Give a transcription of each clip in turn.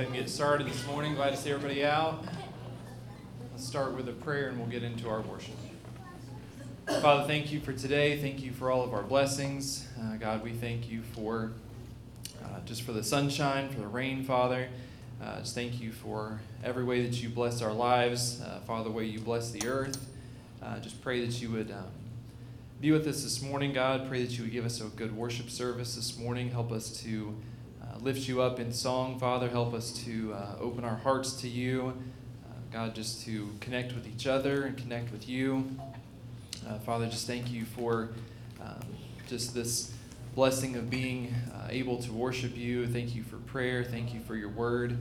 ahead and get started this morning. Glad to see everybody out. Let's start with a prayer and we'll get into our worship. Father, thank you for today. Thank you for all of our blessings. God, we thank you for just for the sunshine, for the rain, Father. Just thank you for every way that you bless our lives, Father, the way you bless the earth. Just pray that you would be with us this morning, God. Pray that you would give us a good worship service this morning. Help us to lift you up in song, Father. Help us to open our hearts to you, God, just to connect with each other and connect with you. Father, just thank you for just this blessing of being able to worship you. Thank you for prayer. Thank you for your word.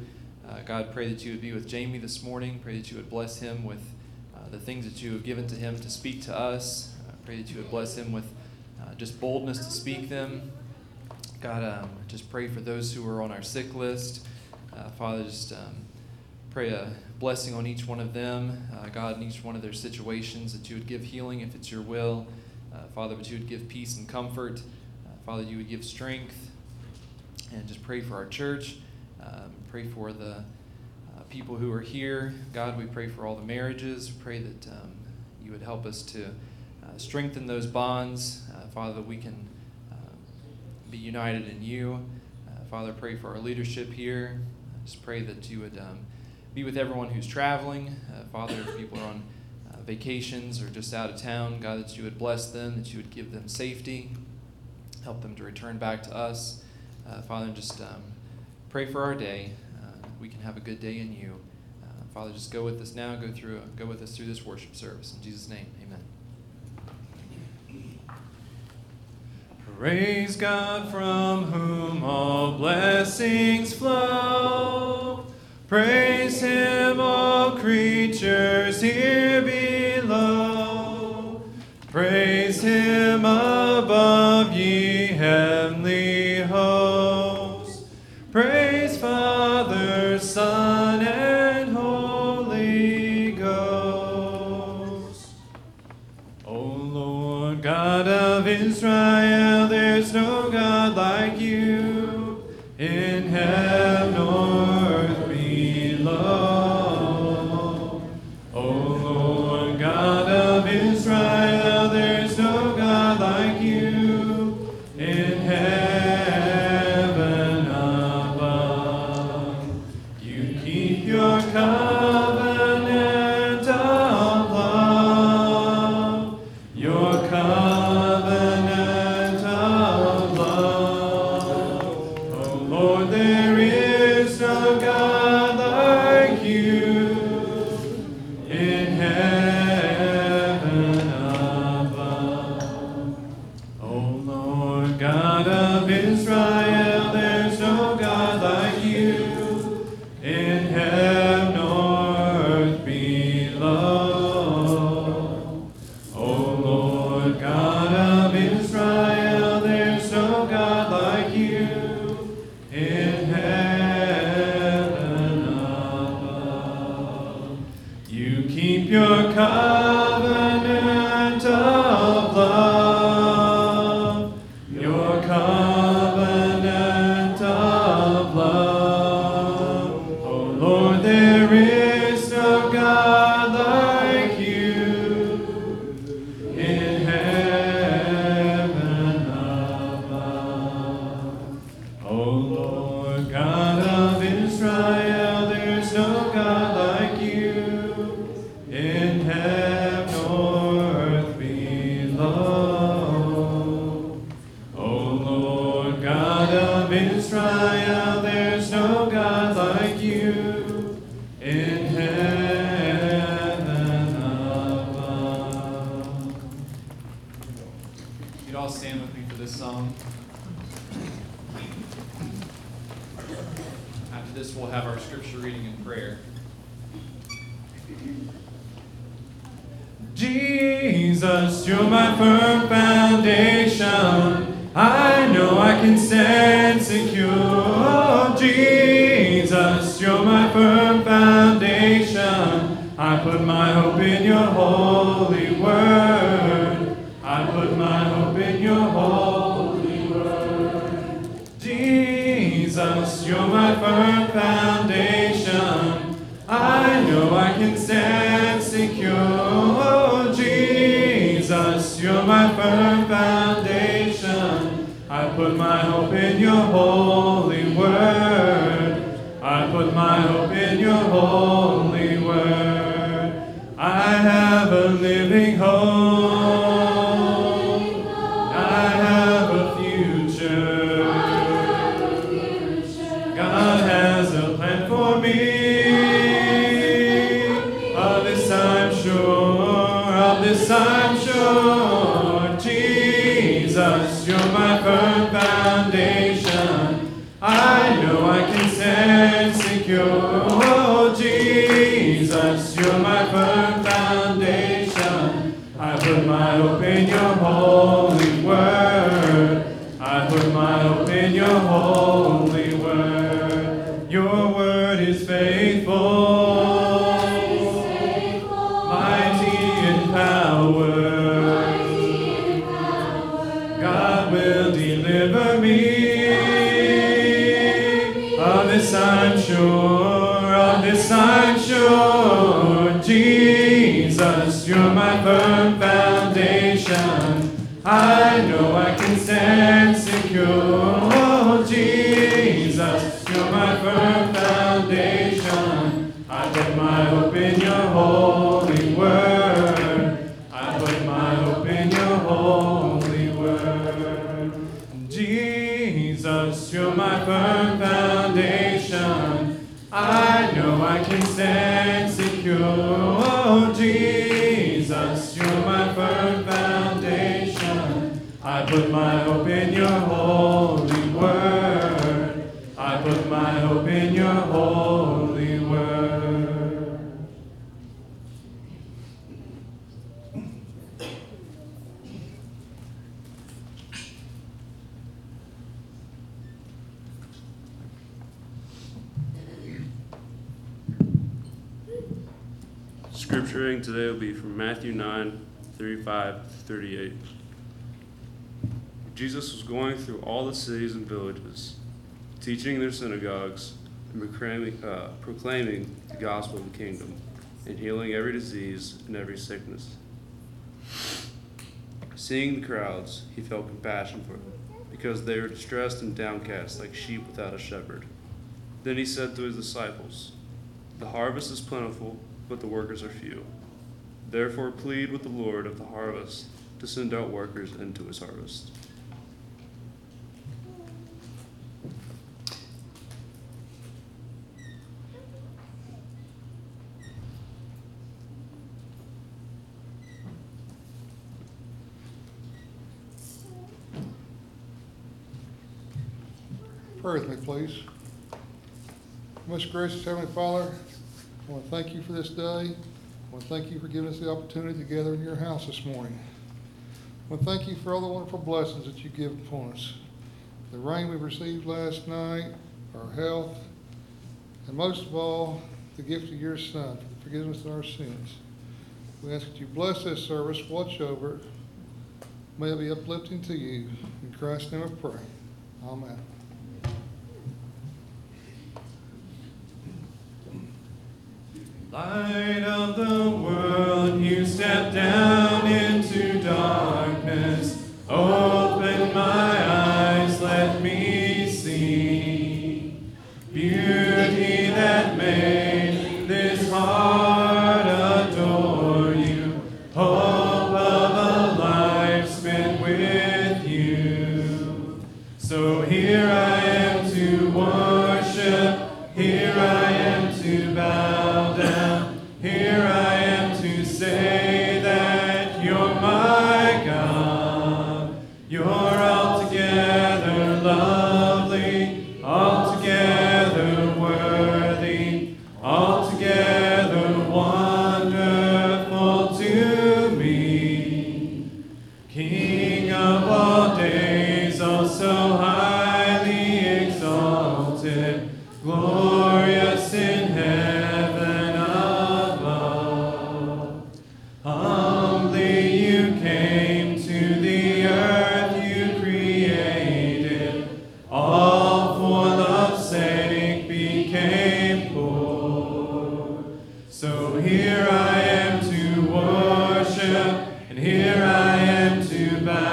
God, pray that you would be with Jamie this morning. Pray that you would bless him with the things that you have given to him to speak to us. Pray that you would bless him with just boldness to speak them. God, just pray for those who are on our sick list. Father, just pray a blessing on each one of them, God, in each one of their situations, that you would give healing if it's your will. Father, that you would give peace and comfort. Father, you would give strength. And just pray for our church. Pray for the people who are here. God, we pray for all the marriages. Pray that you would help us to strengthen those bonds. Father, that we can be united in you. Father, pray for our leadership here. Just pray that you would be with everyone who's traveling. Father, if people are on vacations or just out of town, God, that you would bless them, that you would give them safety, help them to return back to us. Father, just pray for our day. We can have a good day in you. Father, just go with us now. Go with us through this worship service. In Jesus' name, amen. Praise God from whom all blessings flow. Praise him, all creatures here below. Praise him above, ye heavenly hosts. Praise Father, Son, and Holy Ghost. O Lord God of Israel, there's no God like you in heaven or earth below. O Lord God of Israel, there's no God like you in heaven above. You keep your covenant of love, your you're my firm foundation. firm foundation. I put my hope in your holy word. I put my hope in your holy word. I have a living hope. I have a future. God has a plan for me. Of this I'm sure. Of this I'm sure. Jesus, you're my firm foundation. I know I can stand secure. Oh, Jesus, you're my firm foundation. I put my hope in your holy word. I put my hope in your holy word. Your word is faithful. I'm sure, of this I'm sure. Jesus, you're my firm foundation. I know I can stand secure. Oh, Jesus, you're my firm foundation. I put my hope in your holy word. I put my hope in your holy word. Jesus, you're my firm foundation. I know I can stand secure. Oh, Jesus, you're my firm foundation. I put my hope in your holy word. I put my hope in your holy word. Scripture reading today will be from Matthew 9:35-38. Jesus was going through all the cities and villages, teaching their synagogues and proclaiming the gospel of the kingdom and healing every disease and every sickness. Seeing the crowds, he felt compassion for them because they were distressed and downcast like sheep without a shepherd. Then he said to his disciples, "The harvest is plentiful, but the workers are few. Therefore plead with the Lord of the harvest to send out workers into his harvest." Pray with me, please. Most gracious Heavenly Father, I want to thank you for this day. I want to thank you for giving us the opportunity to gather in your house this morning. I want to thank you for all the wonderful blessings that you give upon us. The rain we received last night, our health, and most of all, the gift of your Son for the forgiveness of our sins. We ask that you bless this service, watch over it. May it be uplifting to you. In Christ's name I pray. Amen. Light of the world, you step down into darkness. Open my eyes, let me see beauty that made this heart adore you. Hope of a life spent with you. So here I am to worship, here I am to bow. Here I am to say that you're my God. You're altogether lovely, altogether worthy, altogether wonderful to me. King of all days, oh so highly exalted, glorious in heaven. Here I am to worship, and here I am to bow.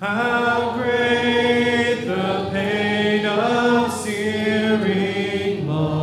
How great the pain of searing love.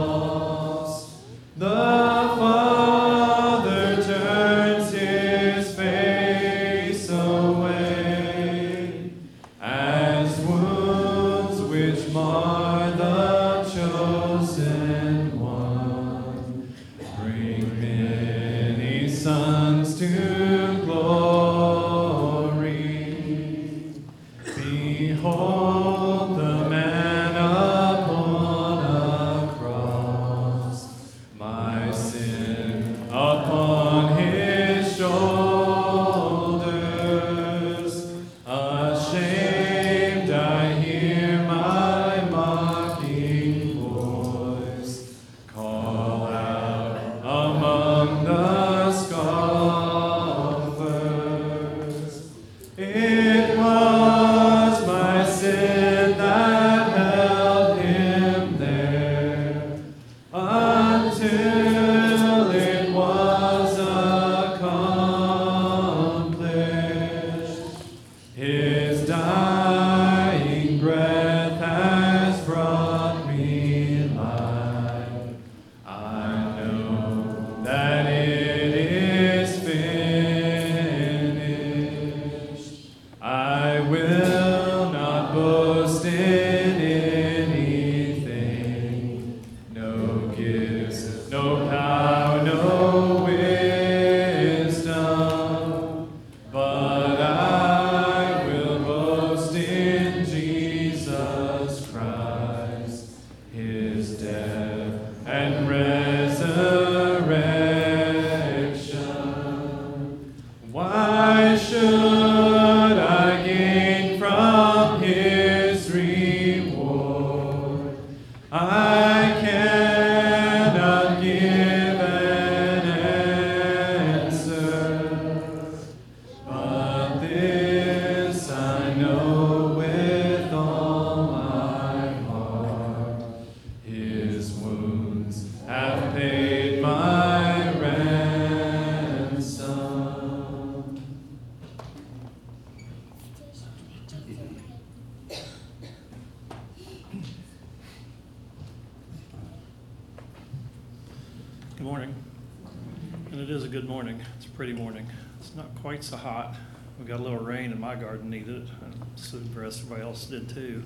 no power, no wisdom, but I will boast in Jesus Christ, his death and resurrection. Why should I gain from his reward? I cannot give an answer, but this I know with all my heart, his wounds have paid my ransom. Good morning, and it is a good morning. It's a pretty morning. It's not quite so hot. We got a little rain, and my garden needed it. I assume the rest of everybody else did too.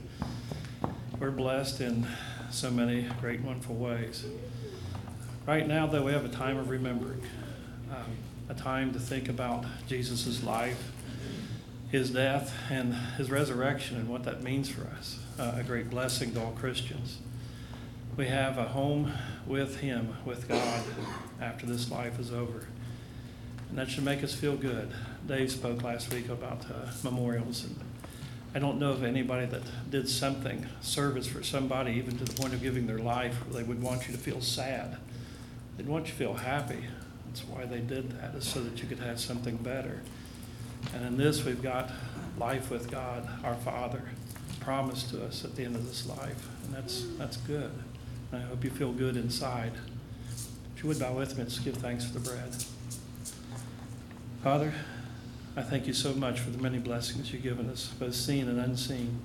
We're blessed in so many great, wonderful ways. Right now, though, we have a time of remembering, a time to think about Jesus' life, his death, and his resurrection, and what that means for us. A great blessing to all Christians. We have a home with him, with God, after this life is over. And that should make us feel good. Dave spoke last week about memorials. And I don't know of anybody that did something, service for somebody, even to the point of giving their life, where they would want you to feel sad. They'd want you to feel happy. That's why they did that, is so that you could have something better. And in this, we've got life with God, our Father, promised to us at the end of this life. And that's good. I hope you feel good inside. If you would bow with me, let's give thanks for the bread. Father, I thank you so much for the many blessings you've given us, both seen and unseen.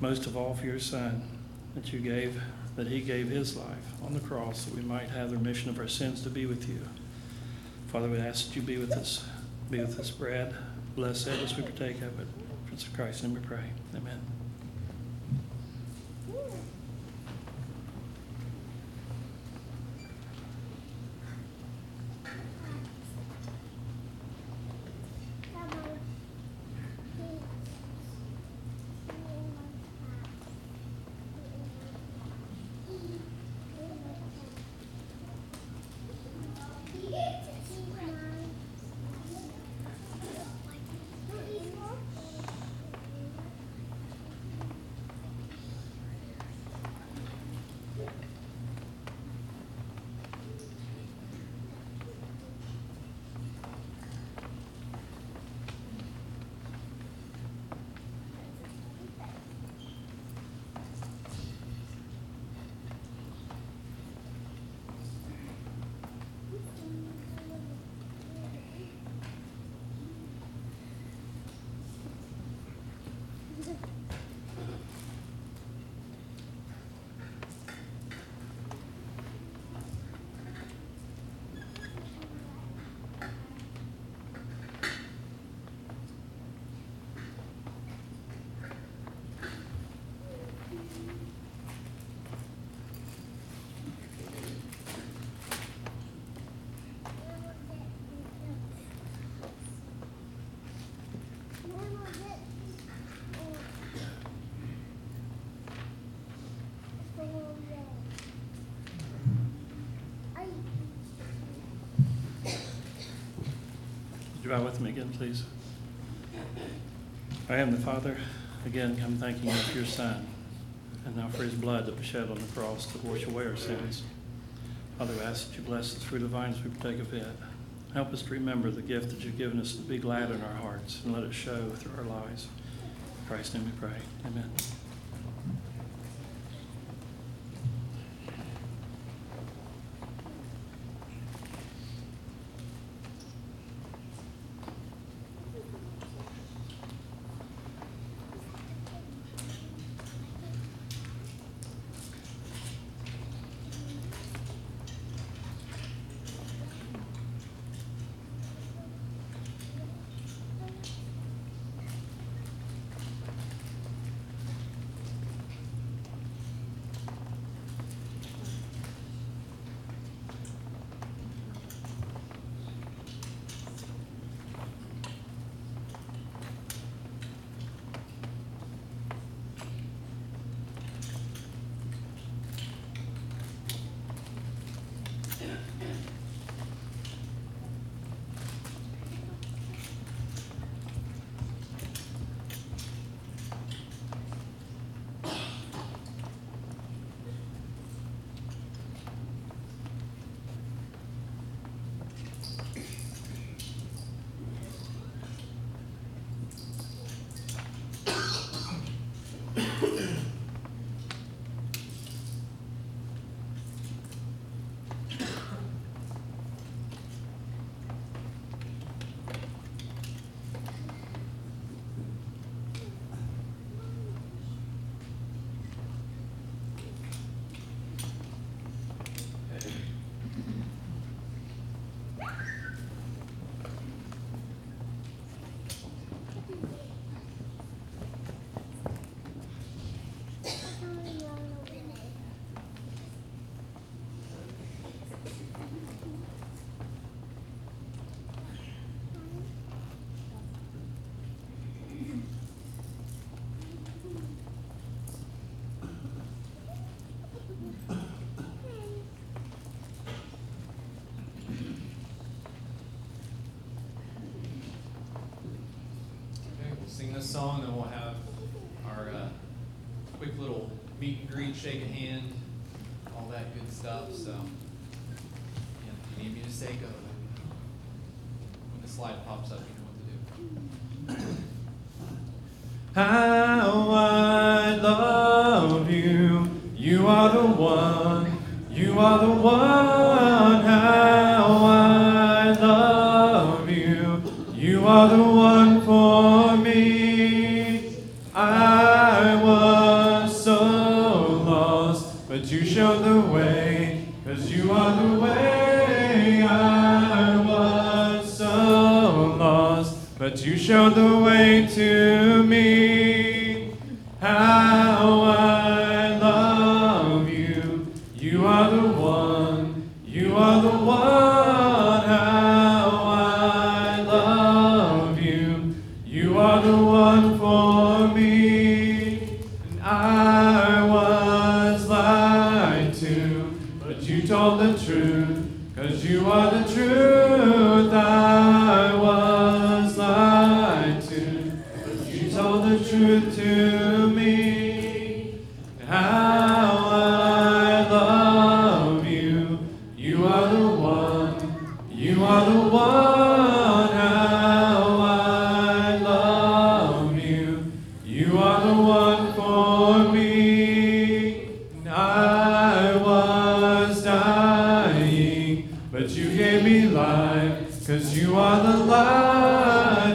Most of all for your Son, that you gave, that he gave his life on the cross, that we might have the remission of our sins to be with you. Father, we ask that you be with this bread. Bless it as we partake of it. It's in Christ's name we pray. Amen. Would you bow with me again, please? I am the Father, again come thanking you for your Son, and now for his blood that was shed on the cross to wash away our sins. Father, I ask that you bless this fruit of the vine as we partake of it. Help us to remember the gift that you've given us, to be glad in our hearts, and let it show through our lives. In Christ's name we pray. Amen. this song, and we'll have our quick little meet and greet, shake a hand, all that good stuff. So, yeah, if you need me to say go, when the slide pops up, you know what to do. How I love you, you are the one, you are the one. How I love you, you are the one for me. I was so lost, but you showed the way, 'cause you are the way. I was so lost, but you showed the way to me. How I love you, you are the one, you are the one. How I love you, you are the one for me. And I was lied to, but you told the truth, 'cause you are the truth. I was lied to, but you told the truth to me. How I love you, you are the one, you are the one. How I love you, you are the one for me. And I was dying, but you gave me life, 'cause you are the life.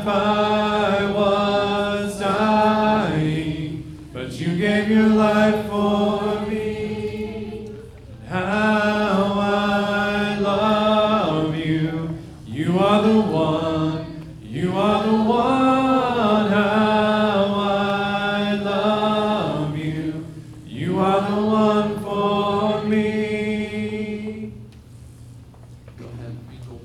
I was dying, but you gave your life for me. How I love you, you are the one, you are the one. How I love you, you are the one for me. Go ahead, be cool.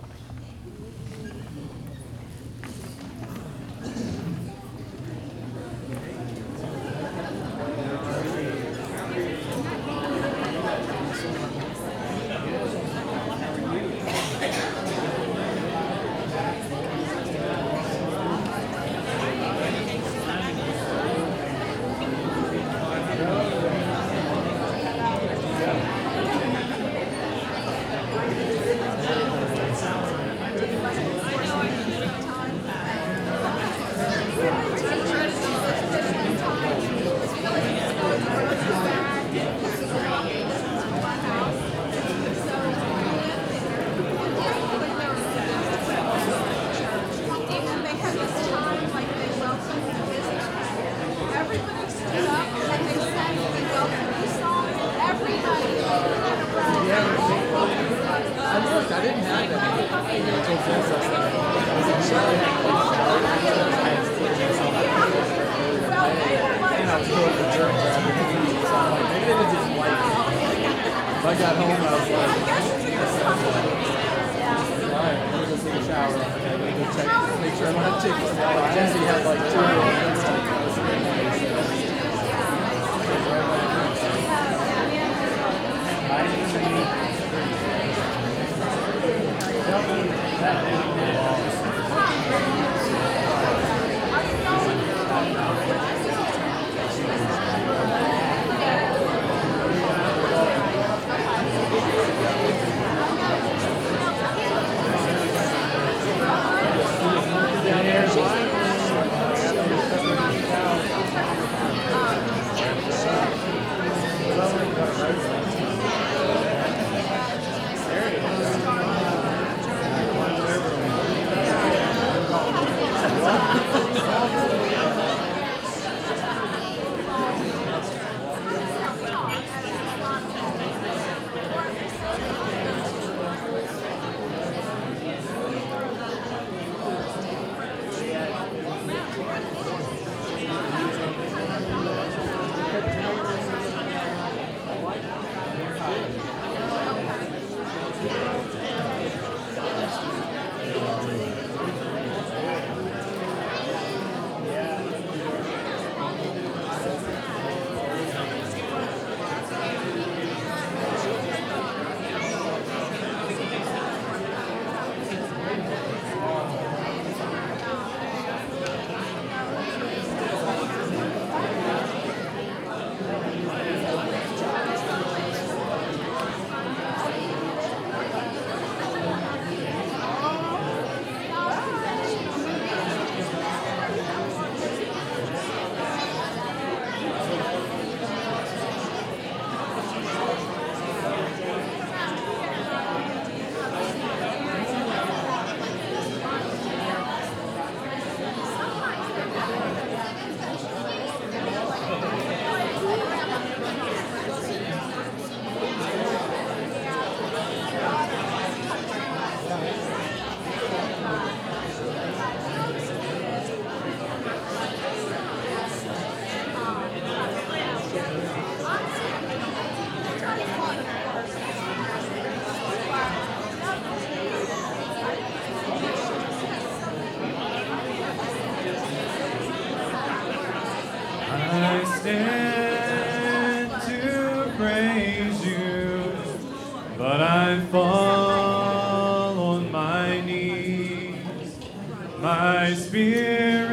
but I fall on my knees. My spirit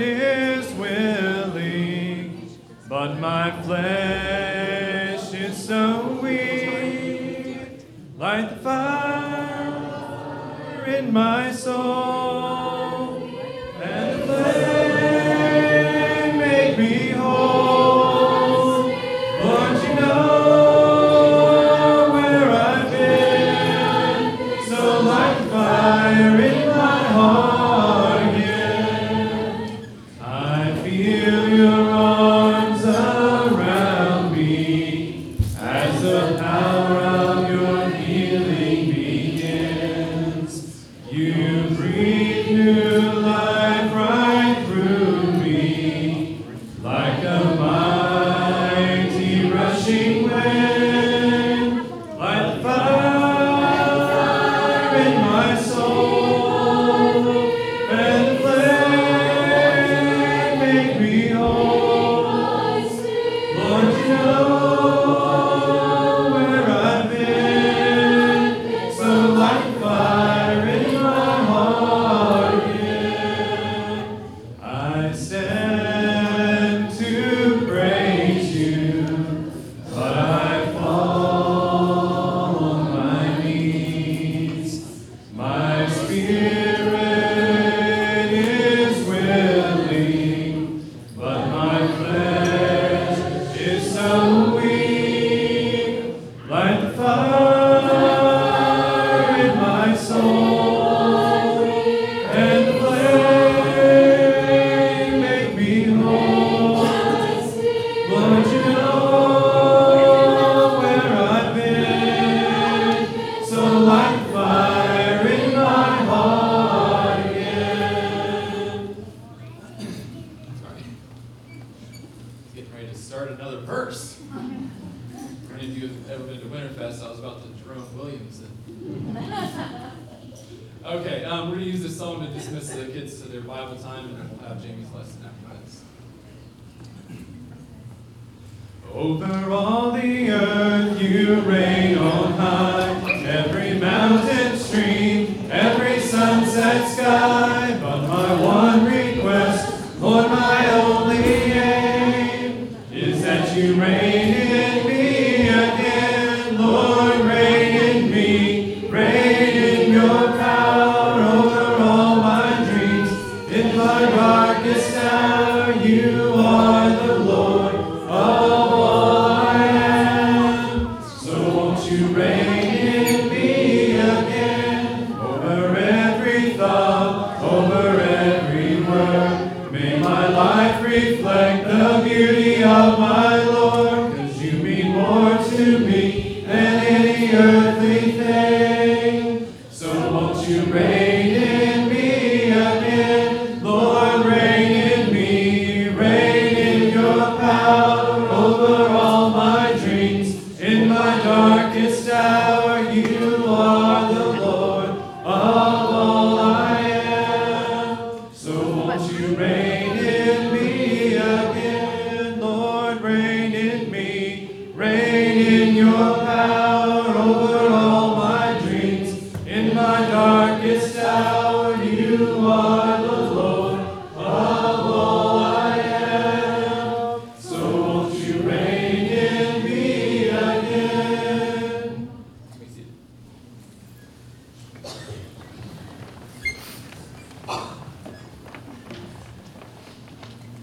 is willing, but my flesh is so weak. Light the fire in my soul and the flame made me whole.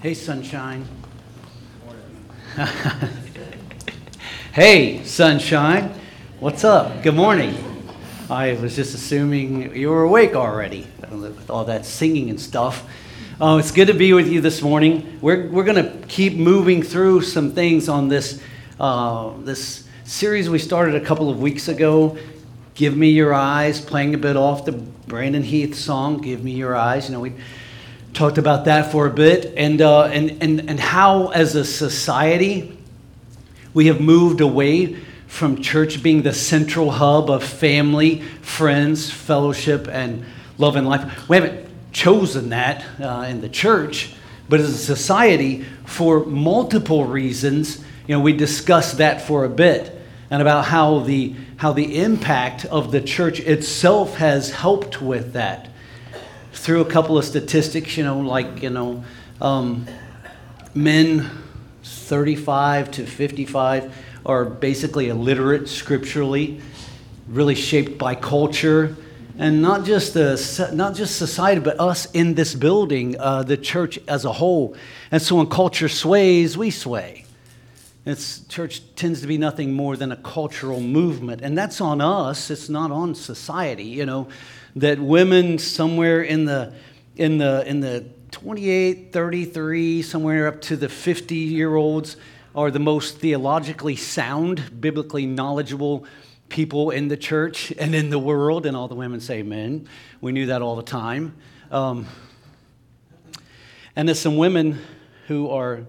Hey, Sunshine. Hey, Sunshine. What's up? Good morning. I was just assuming you were awake already with all that singing and stuff. Oh, it's good to be with you this morning. We're going to keep moving through some things on this, this series we started a couple of weeks ago. Give Me Your Eyes, playing a bit off the Brandon Heath song, Give Me Your Eyes. You know, we talked about that for a bit, and how as a society we have moved away from church being the central hub of family, friends, fellowship, and love and life. We haven't chosen that in the church, but as a society, for multiple reasons, you know, we discussed that for a bit. and about how the impact of the church itself has helped with that through a couple of statistics, men 35 to 55 are basically illiterate scripturally, really shaped by culture, and not just society, but us in this building, the church as a whole. And so when culture sways, we sway. Church tends to be nothing more than a cultural movement, and that's on us. It's not on society. That women somewhere in the 28, 33, somewhere up to the 50-year-olds are the most theologically sound, biblically knowledgeable people in the church and in the world, and all the women say amen. We knew that all the time. And there's some women who are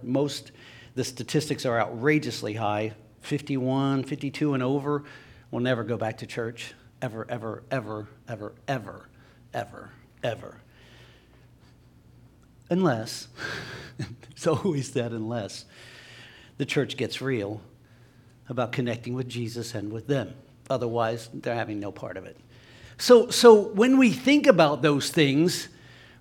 the statistics are outrageously high, 51, 52 and over, will never go back to church, ever, ever, ever, ever, ever, ever, ever. Unless, it's always that unless, the church gets real about connecting with Jesus and with them. Otherwise, they're having no part of it. So when we think about those things,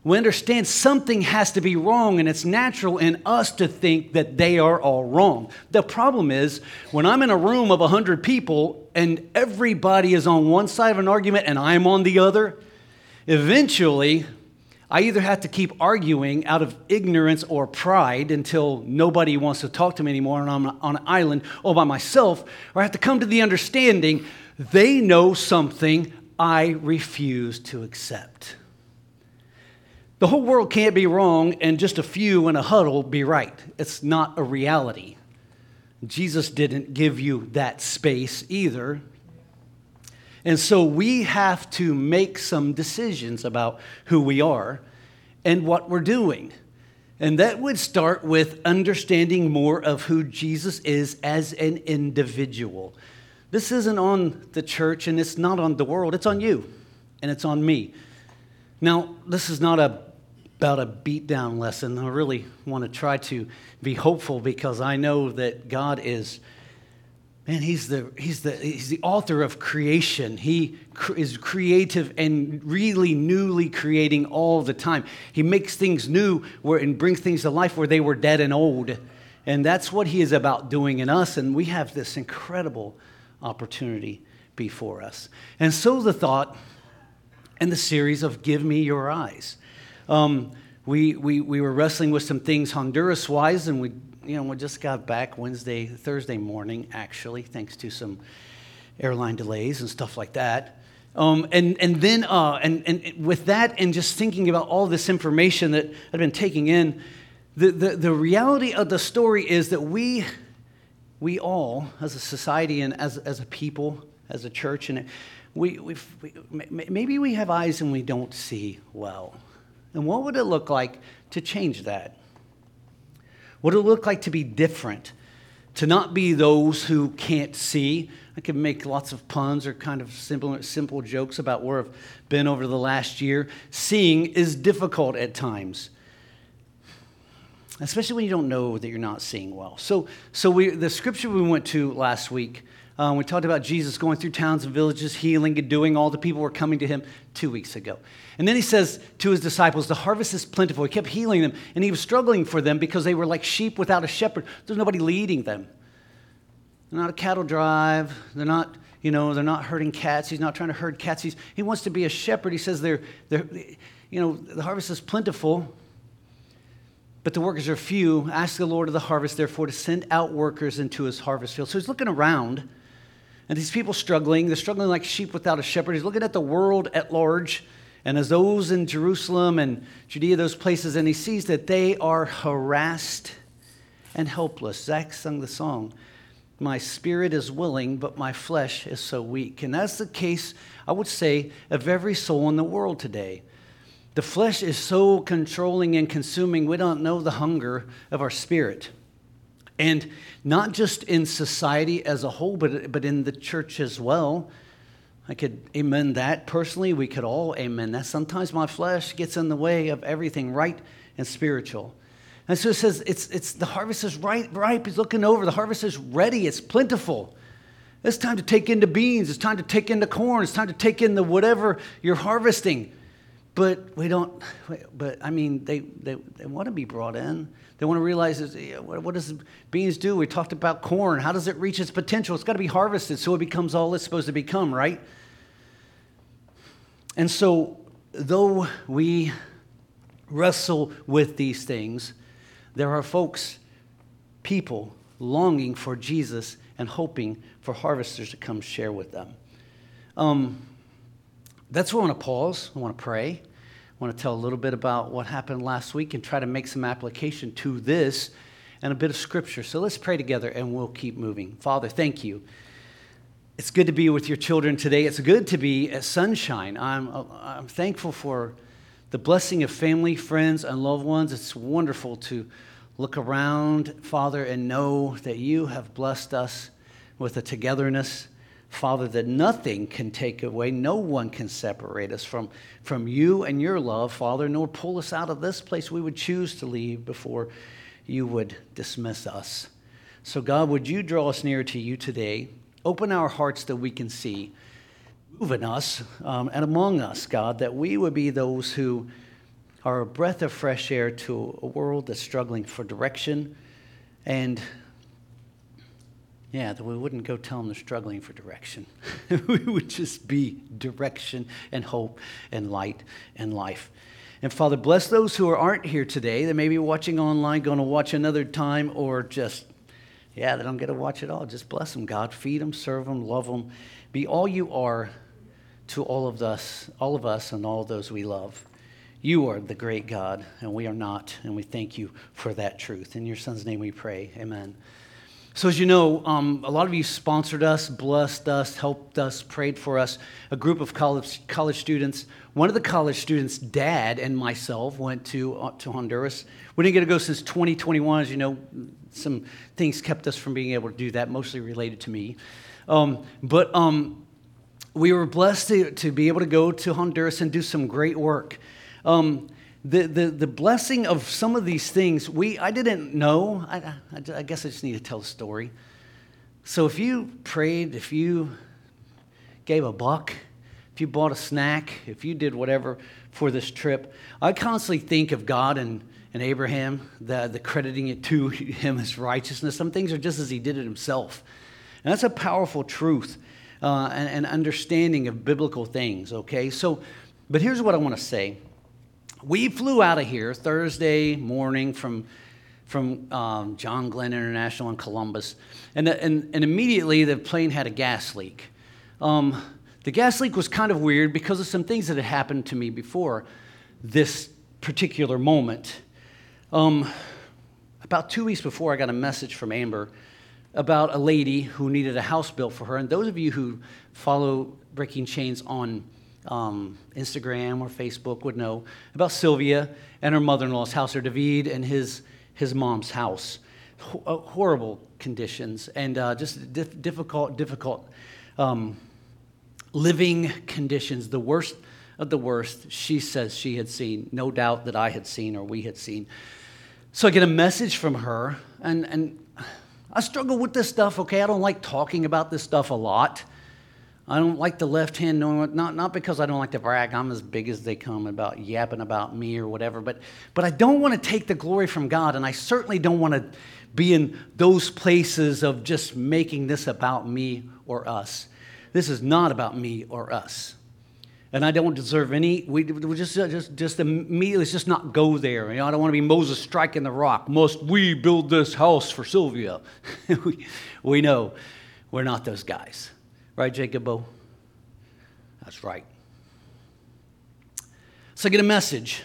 we understand something has to be wrong, and it's natural in us to think that they are all wrong. The problem is, when I'm in a room of 100 people and everybody is on one side of an argument and I'm on the other, eventually I either have to keep arguing out of ignorance or pride until nobody wants to talk to me anymore and I'm on an island all by myself, or I have to come to the understanding they know something I refuse to accept. The whole world can't be wrong and just a few in a huddle be right. It's not a reality. Jesus didn't give you that space either. And so we have to make some decisions about who we are and what we're doing. And that would start with understanding more of who Jesus is as an individual. This isn't on the church and it's not on the world. It's on you and it's on me. Now, this is not about a beatdown lesson. I really want to try to be hopeful because I know that God is... Man, he's the author of creation. He is creative and really newly creating all the time. He makes things new and brings things to life where they were dead and old. And that's what he is about doing in us. And we have this incredible opportunity before us. And so the thought and the series of Give Me Your Eyes. We were wrestling with some things Honduras-wise, and we just got back Thursday morning, actually, thanks to some airline delays and stuff like that. And then with that, and just thinking about all this information that I've been taking in, the reality of the story is that we all, as a society and as a people, as a church, and we maybe we have eyes and we don't see well. And what would it look like to change that? What did it look like to be different, to not be those who can't see? I could make lots of puns or kind of simple jokes about where I've been over the last year. Seeing is difficult at times, especially when you don't know that you're not seeing well. So the scripture we went to last week, we talked about Jesus going through towns and villages, healing and doing all the people were coming to him 2 weeks ago. And then he says to his disciples, the harvest is plentiful. He kept healing them, and he was struggling for them because they were like sheep without a shepherd. There's nobody leading them. They're not a cattle drive. They're not, they're not herding cats. He's not trying to herd cats. He wants to be a shepherd. He says they're the harvest is plentiful, but the workers are few. Ask the Lord of the harvest, therefore, to send out workers into his harvest field. So he's looking around. And these people struggling, they're struggling like sheep without a shepherd. He's looking at the world at large, and as those in Jerusalem and Judea, those places, and he sees that they are harassed and helpless. Zach sung the song, "My spirit is willing, but my flesh is so weak." And that's the case, I would say, of every soul in the world today. The flesh is so controlling and consuming, we don't know the hunger of our spirit. And not just in society as a whole, but in the church as well. I could amen that personally. We could all amen that. Sometimes my flesh gets in the way of everything right and spiritual. And so it says it's the harvest is ripe. He's looking over. The harvest is ready. It's plentiful. It's time to take in the beans. It's time to take in the corn. It's time to take in the whatever you're harvesting. But we don't, but I mean, they want to be brought in. They want to realize, what does beans do? We talked about corn. How does it reach its potential? It's got to be harvested so it becomes all it's supposed to become, right? And so, though we wrestle with these things, there are folks, people, longing for Jesus and hoping for harvesters to come share with them. That's where I want to pause. I want to pray. I want to tell a little bit about what happened last week and try to make some application to this and a bit of scripture. So let's pray together and we'll keep moving. Father, thank you. It's good to be with your children today. It's good to be at Sunshine. I'm thankful for the blessing of family, friends, and loved ones. It's wonderful to look around, Father, and know that you have blessed us with a togetherness, Father, that nothing can take away. No one can separate us from you and your love, Father, nor pull us out of this place. We would choose to leave before you would dismiss us. So, God, would you draw us nearer to you today? Open our hearts that we can see. Move in us and among us, God, that we would be those who are a breath of fresh air to a world that's struggling for direction, and yeah, that we wouldn't go tell them they're struggling for direction. We would just be direction and hope and light and life. And Father, bless those who aren't here today. They may be watching online, going to watch another time, or just, yeah, they don't get to watch it all. Just bless them, God. Feed them, serve them, love them. Be all you are to all of us and all those we love. You are the great God, and we are not, and we thank you for that truth. In your Son's name we pray, amen. So as you know, a lot of you sponsored us, blessed us, helped us, prayed for us. A group of college students, one of the college students' dad and myself went to Honduras. We didn't get to go since 2021. As you know, some things kept us from being able to do that, mostly related to me. We were blessed to be able to go to Honduras and do some great work. The blessing of some of these things, I didn't know. I guess I just need to tell the story. So if you prayed, if you gave $1, if you bought a snack, if you did whatever for this trip, I constantly think of God and Abraham, the crediting it to him as righteousness. Some things are just as he did it himself. And that's a powerful truth and understanding of biblical things, okay? So, but here's what I want to say. We flew out of here Thursday morning from John Glenn International in Columbus, and immediately the plane had a gas leak. The gas leak was kind of weird because of some things that had happened to me before this particular moment. About 2 weeks before, I got a message from Amber about a lady who needed a house built for her, and those of you who follow Breaking Chains on Instagram or Facebook would know about Sylvia and her mother-in-law's house, or David and his mom's house. Horrible conditions and just difficult living conditions, the worst of the worst she says she had seen, no doubt that I had seen or we had seen. So I get a message from her, and I struggle with this stuff, okay? I don't like talking about this stuff a lot. I don't like the left hand knowing what, not because I don't like to brag, I'm as big as they come about yapping about me or whatever, but I don't want to take the glory from God, and I certainly don't want to be in those places of just making this about me or us. This is not about me or us. And I don't deserve any, we just immediately, let's just not go there. You know, I don't want to be Moses striking the rock. Must we build this house for Sylvia? We know we're not those guys. Right, Jacobo? That's right. So I get a message.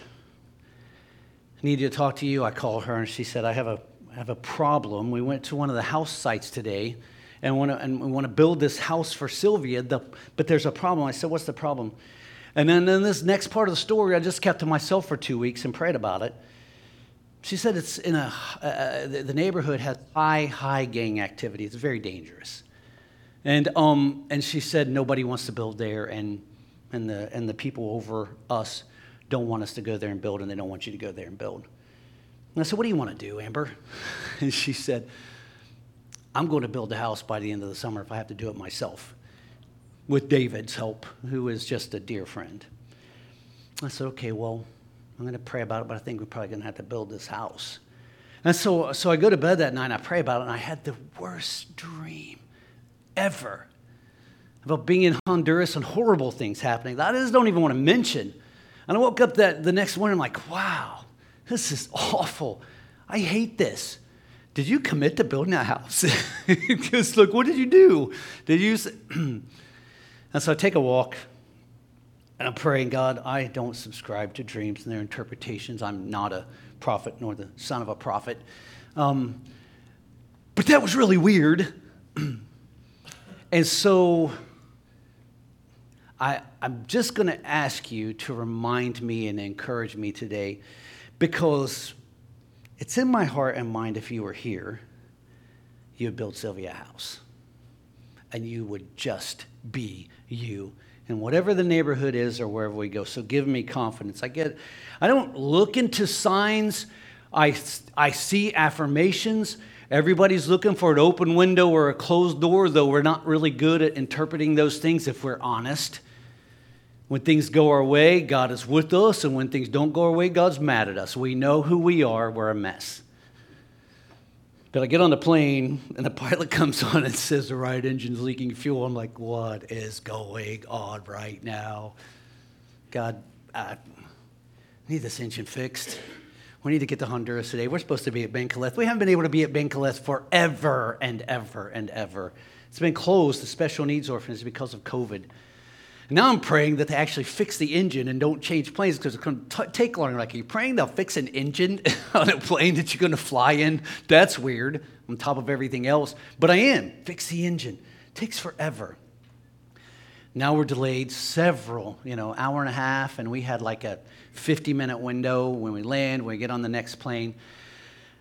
I need to talk to you. I call her, and she said, I have a problem. We went to one of the house sites today, and we want to build this house for Sylvia, but there's a problem. I said, what's the problem? And then this next part of the story, I just kept to myself for 2 weeks and prayed about it. She said it's in the neighborhood has high gang activity. It's very dangerous. And she said nobody wants to build there, and the people over us don't want us to go there and build, and they don't want you to go there and build. And I said, what do you want to do, Amber? And she said, I'm going to build a house by the end of the summer if I have to do it myself, with David's help, who is just a dear friend. I said, okay, well, I'm going to pray about it, but I think we're probably going to have to build this house. And so I go to bed that night, and I pray about it, and I had the worst dream ever about being in Honduras and horrible things happening that I just don't even want to mention. And I woke up the next morning, I'm like, wow, this is awful. I hate this. Did you commit to building a house? Because, look, what did you do? Did you say... And so I take a walk, and I'm praying, God, I don't subscribe to dreams and their interpretations. I'm not a prophet nor the son of a prophet. But that was really weird. And so I'm just going to ask you to remind me and encourage me today, because it's in my heart and mind, if you were here, you'd build Sylvia a house. And you would just be you in whatever the neighborhood is or wherever we go. So give me confidence. I don't look into signs. I see affirmations. Everybody's looking for an open window or a closed door, though we're not really good at interpreting those things if we're honest. When things go our way, God is with us. And when things don't go our way, God's mad at us. We know who we are. We're a mess. But I get on the plane, and the pilot comes on and says the right engine's leaking fuel. I'm like, what is going on right now? God, I need this engine fixed. We need to get to Honduras today. We're supposed to be at Bencaleth. We haven't been able to be at Bencaleth forever and ever and ever. It's been closed, the special needs orphanage, because of COVID. Now I'm praying that they actually fix the engine and don't change planes, because it's going to take longer. Like, are you praying they'll fix an engine on a plane that you're going to fly in? That's weird, on top of everything else. But I am. Fix the engine. It takes forever. Now we're delayed several, hour and a half, and we had like a 50-minute window when we land, when we get on the next plane.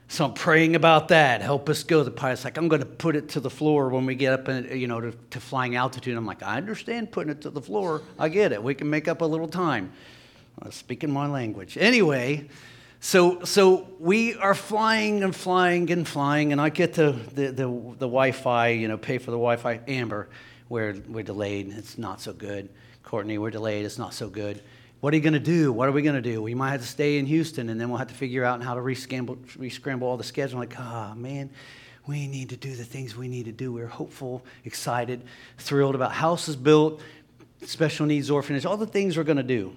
So I'm praying about that. Help us go. The pilot's like, I'm going to put it to the floor when we get up, to flying altitude. I'm like, I understand putting it to the floor. I get it. We can make up a little time. I'm speaking my language. Anyway, so we are flying and flying and flying, and I get the Wi-Fi, pay for the Wi-Fi. Amber, we're delayed. It's not so good. Courtney, we're delayed. It's not so good. What are you going to do? What are we going to do? We might have to stay in Houston, and then we'll have to figure out how to re-scramble all the schedule. I'm like, man, we need to do the things we need to do. We're hopeful, excited, thrilled about houses built, special needs orphanage, all the things we're going to do.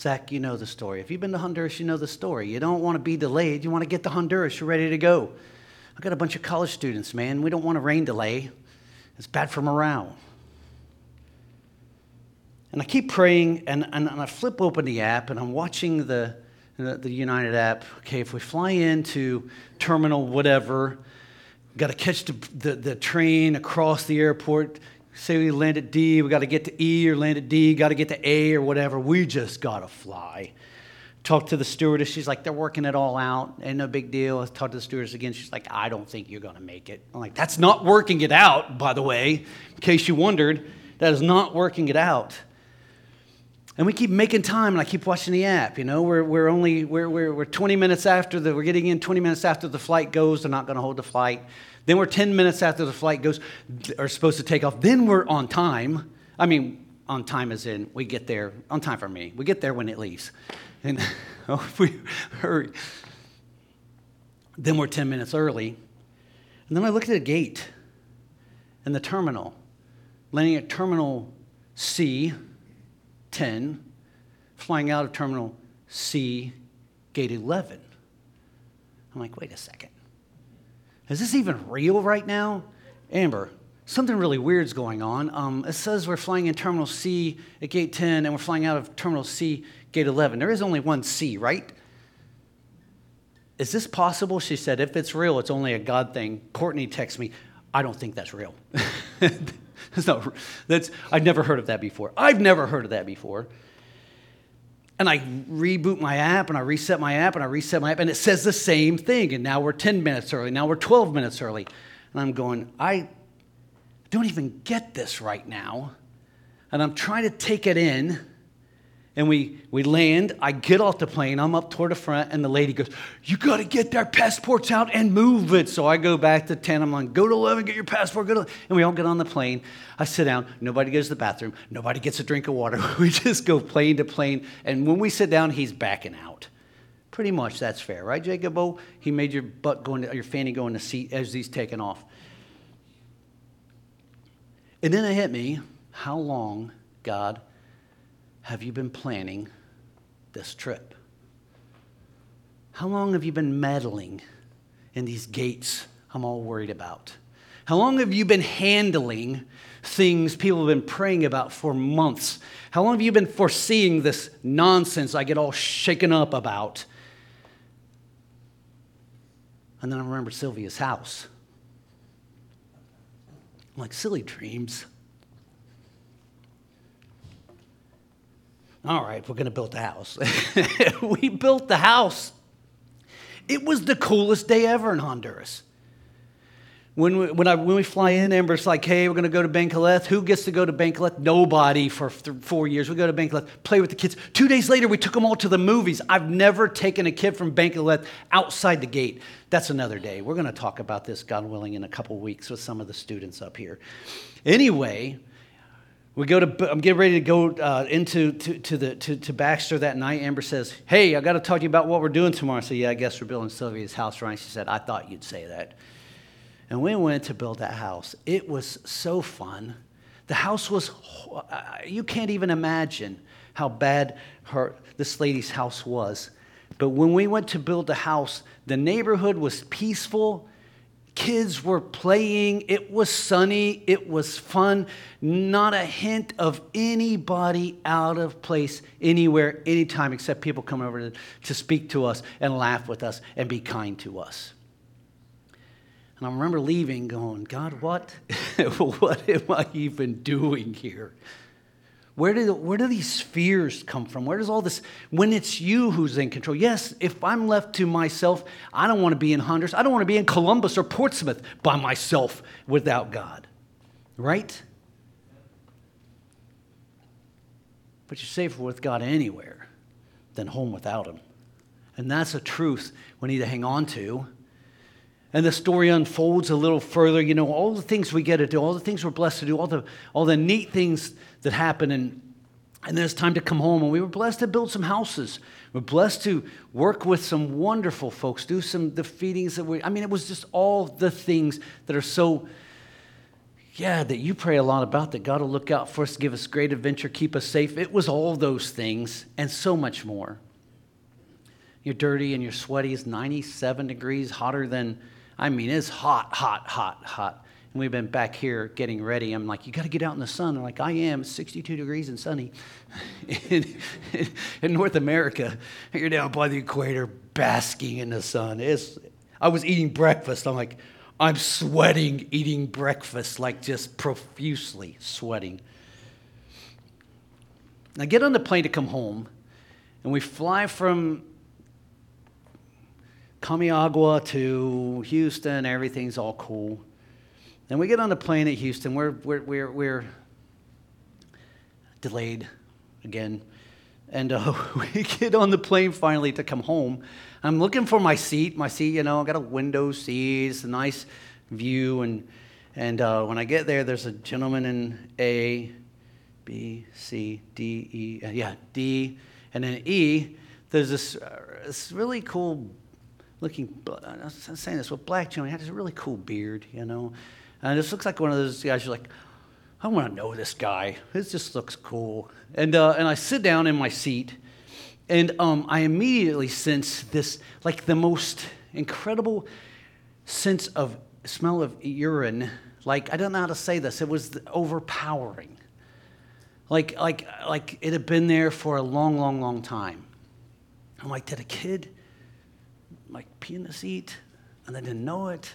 Zach, you know the story. If you've been to Honduras, you know the story. You don't want to be delayed. You want to get to Honduras. You're ready to go. I've got a bunch of college students, man. We don't want a rain delay. It's bad for morale. And I keep praying, and I flip open the app, and I'm watching the United app. Okay, if we fly into terminal whatever, got to catch the train across the airport. Say we land at D, we got to get to E, or land at D, got to get to A, or whatever. We just got to fly. Talk to the stewardess. She's like, they're working it all out. Ain't no big deal. I talked to the stewardess again. She's like, I don't think you're going to make it. I'm like, that's not working it out, by the way, in case you wondered. That is not working it out. And we keep making time, and I keep watching the app. We're 20 minutes after we're getting in 20 minutes after the flight goes. They're not going to hold the flight. Then we're 10 minutes after the flight goes, are supposed to take off. Then we're on time. I mean, on time as in we get there on time for me. We get there when it leaves, and if we hurry. Then we're 10 minutes early, and then I look at the gate, and the terminal, landing at Terminal C. 10, flying out of Terminal C, Gate 11. I'm like, wait a second. Is this even real right now? Amber, something really weird's going on. It says we're flying in Terminal C at Gate 10, and we're flying out of Terminal C, Gate 11. There is only one C, right? Is this possible? She said, if it's real, it's only a God thing. Courtney texts me, I don't think that's real. I've never heard of that before. And I reboot my app, and I reset my app, and it says the same thing. And now we're 10 minutes early. Now we're 12 minutes early. And I'm going, I don't even get this right now. And I'm trying to take it in. and we land. I get off the plane. I'm up toward the front, and the lady goes, "You got to get their passports out and move it." So I go back to 10. I'm like, "Go to 11, get your passport, go to 11. And we all get on the plane. I sit down. Nobody goes to the bathroom. Nobody gets a drink of water. We just go plane to plane. And when we sit down, he's backing out. Pretty much that's fair, right, Jacobo? He made your butt go into, your fanny go in the seat as he's taking off. And then it hit me, how long, God, have you been planning this trip? How long have you been meddling in these gates I'm all worried about? How long have you been handling things people have been praying about for months? How long have you been foreseeing this nonsense I get all shaken up about? And then I remember Sylvia's house. I'm like, silly dreams. All right, we're going to build the house. We built the house. It was the coolest day ever in Honduras. When we fly in, Amber's like, hey, we're going to go to Bencaleth. Who gets to go to Bencaleth? Nobody for 4 years. We go to Bencaleth, play with the kids. 2 days later, we took them all to the movies. I've never taken a kid from Bencaleth outside the gate. That's another day. We're going to talk about this, God willing, in a couple weeks with some of the students up here. Anyway, we go to. I'm getting ready to go into Baxter that night. Amber says, hey, I got to talk to you about what we're doing tomorrow. I said, yeah, I guess we're building Sylvia's house, right? She said, I thought you'd say that. And we went to build that house. It was so fun. The house was, you can't even imagine how bad this lady's house was. But when we went to build the house, the neighborhood was peaceful. Kids were playing. It was sunny. It was fun. Not a hint of anybody out of place anywhere, anytime, except people coming over to speak to us and laugh with us and be kind to us. And I remember leaving going, God, what? What am I even doing here? Where do these fears come from? Where does all this, when it's you who's in control? Yes, if I'm left to myself, I don't want to be in Honduras. I don't want to be in Columbus or Portsmouth by myself without God, right? But you're safer with God anywhere than home without him. And that's a truth we need to hang on to. And the story unfolds a little further. You know, all the things we get to do, all the things we're blessed to do, all the neat things that happen. And then it's time to come home. And we were blessed to build some houses. We're blessed to work with some wonderful folks, do some the feedings that we, I mean, it was just all the things that are so, yeah, that you pray a lot about, that God will look out for us, give us great adventure, keep us safe. It was all those things and so much more. You're dirty and you're sweaty. It's 97 degrees, hotter than, I mean, it's hot, hot, hot, hot. And we've been back here getting ready. I'm like, you got to get out in the sun. I'm like, I am. It's 62 degrees and sunny in North America. You're down by the equator basking in the sun. I was eating breakfast. I'm like, I'm sweating, eating breakfast, like just profusely sweating. I get on the plane to come home, and we fly from Camiagua to Houston, everything's all cool. Then we get on the plane at Houston. We're delayed again, and we get on the plane finally to come home. I'm looking for my seat. My seat, you know, I got a window seat. It's a nice view, and when I get there, there's a gentleman in A, B, C, D, E, D, and then E. There's this really cool looking, I'm saying this with black gentleman, he had this really cool beard, you know. And this looks like one of those guys, you're like, I want to know this guy. This just looks cool. And I sit down in my seat, and I immediately sense this, like the most incredible sense of smell of urine. Like, I don't know how to say this. It was overpowering. Like it had been there for a long, long, long time. I'm like, did a kid like pee in the seat, and I didn't know it.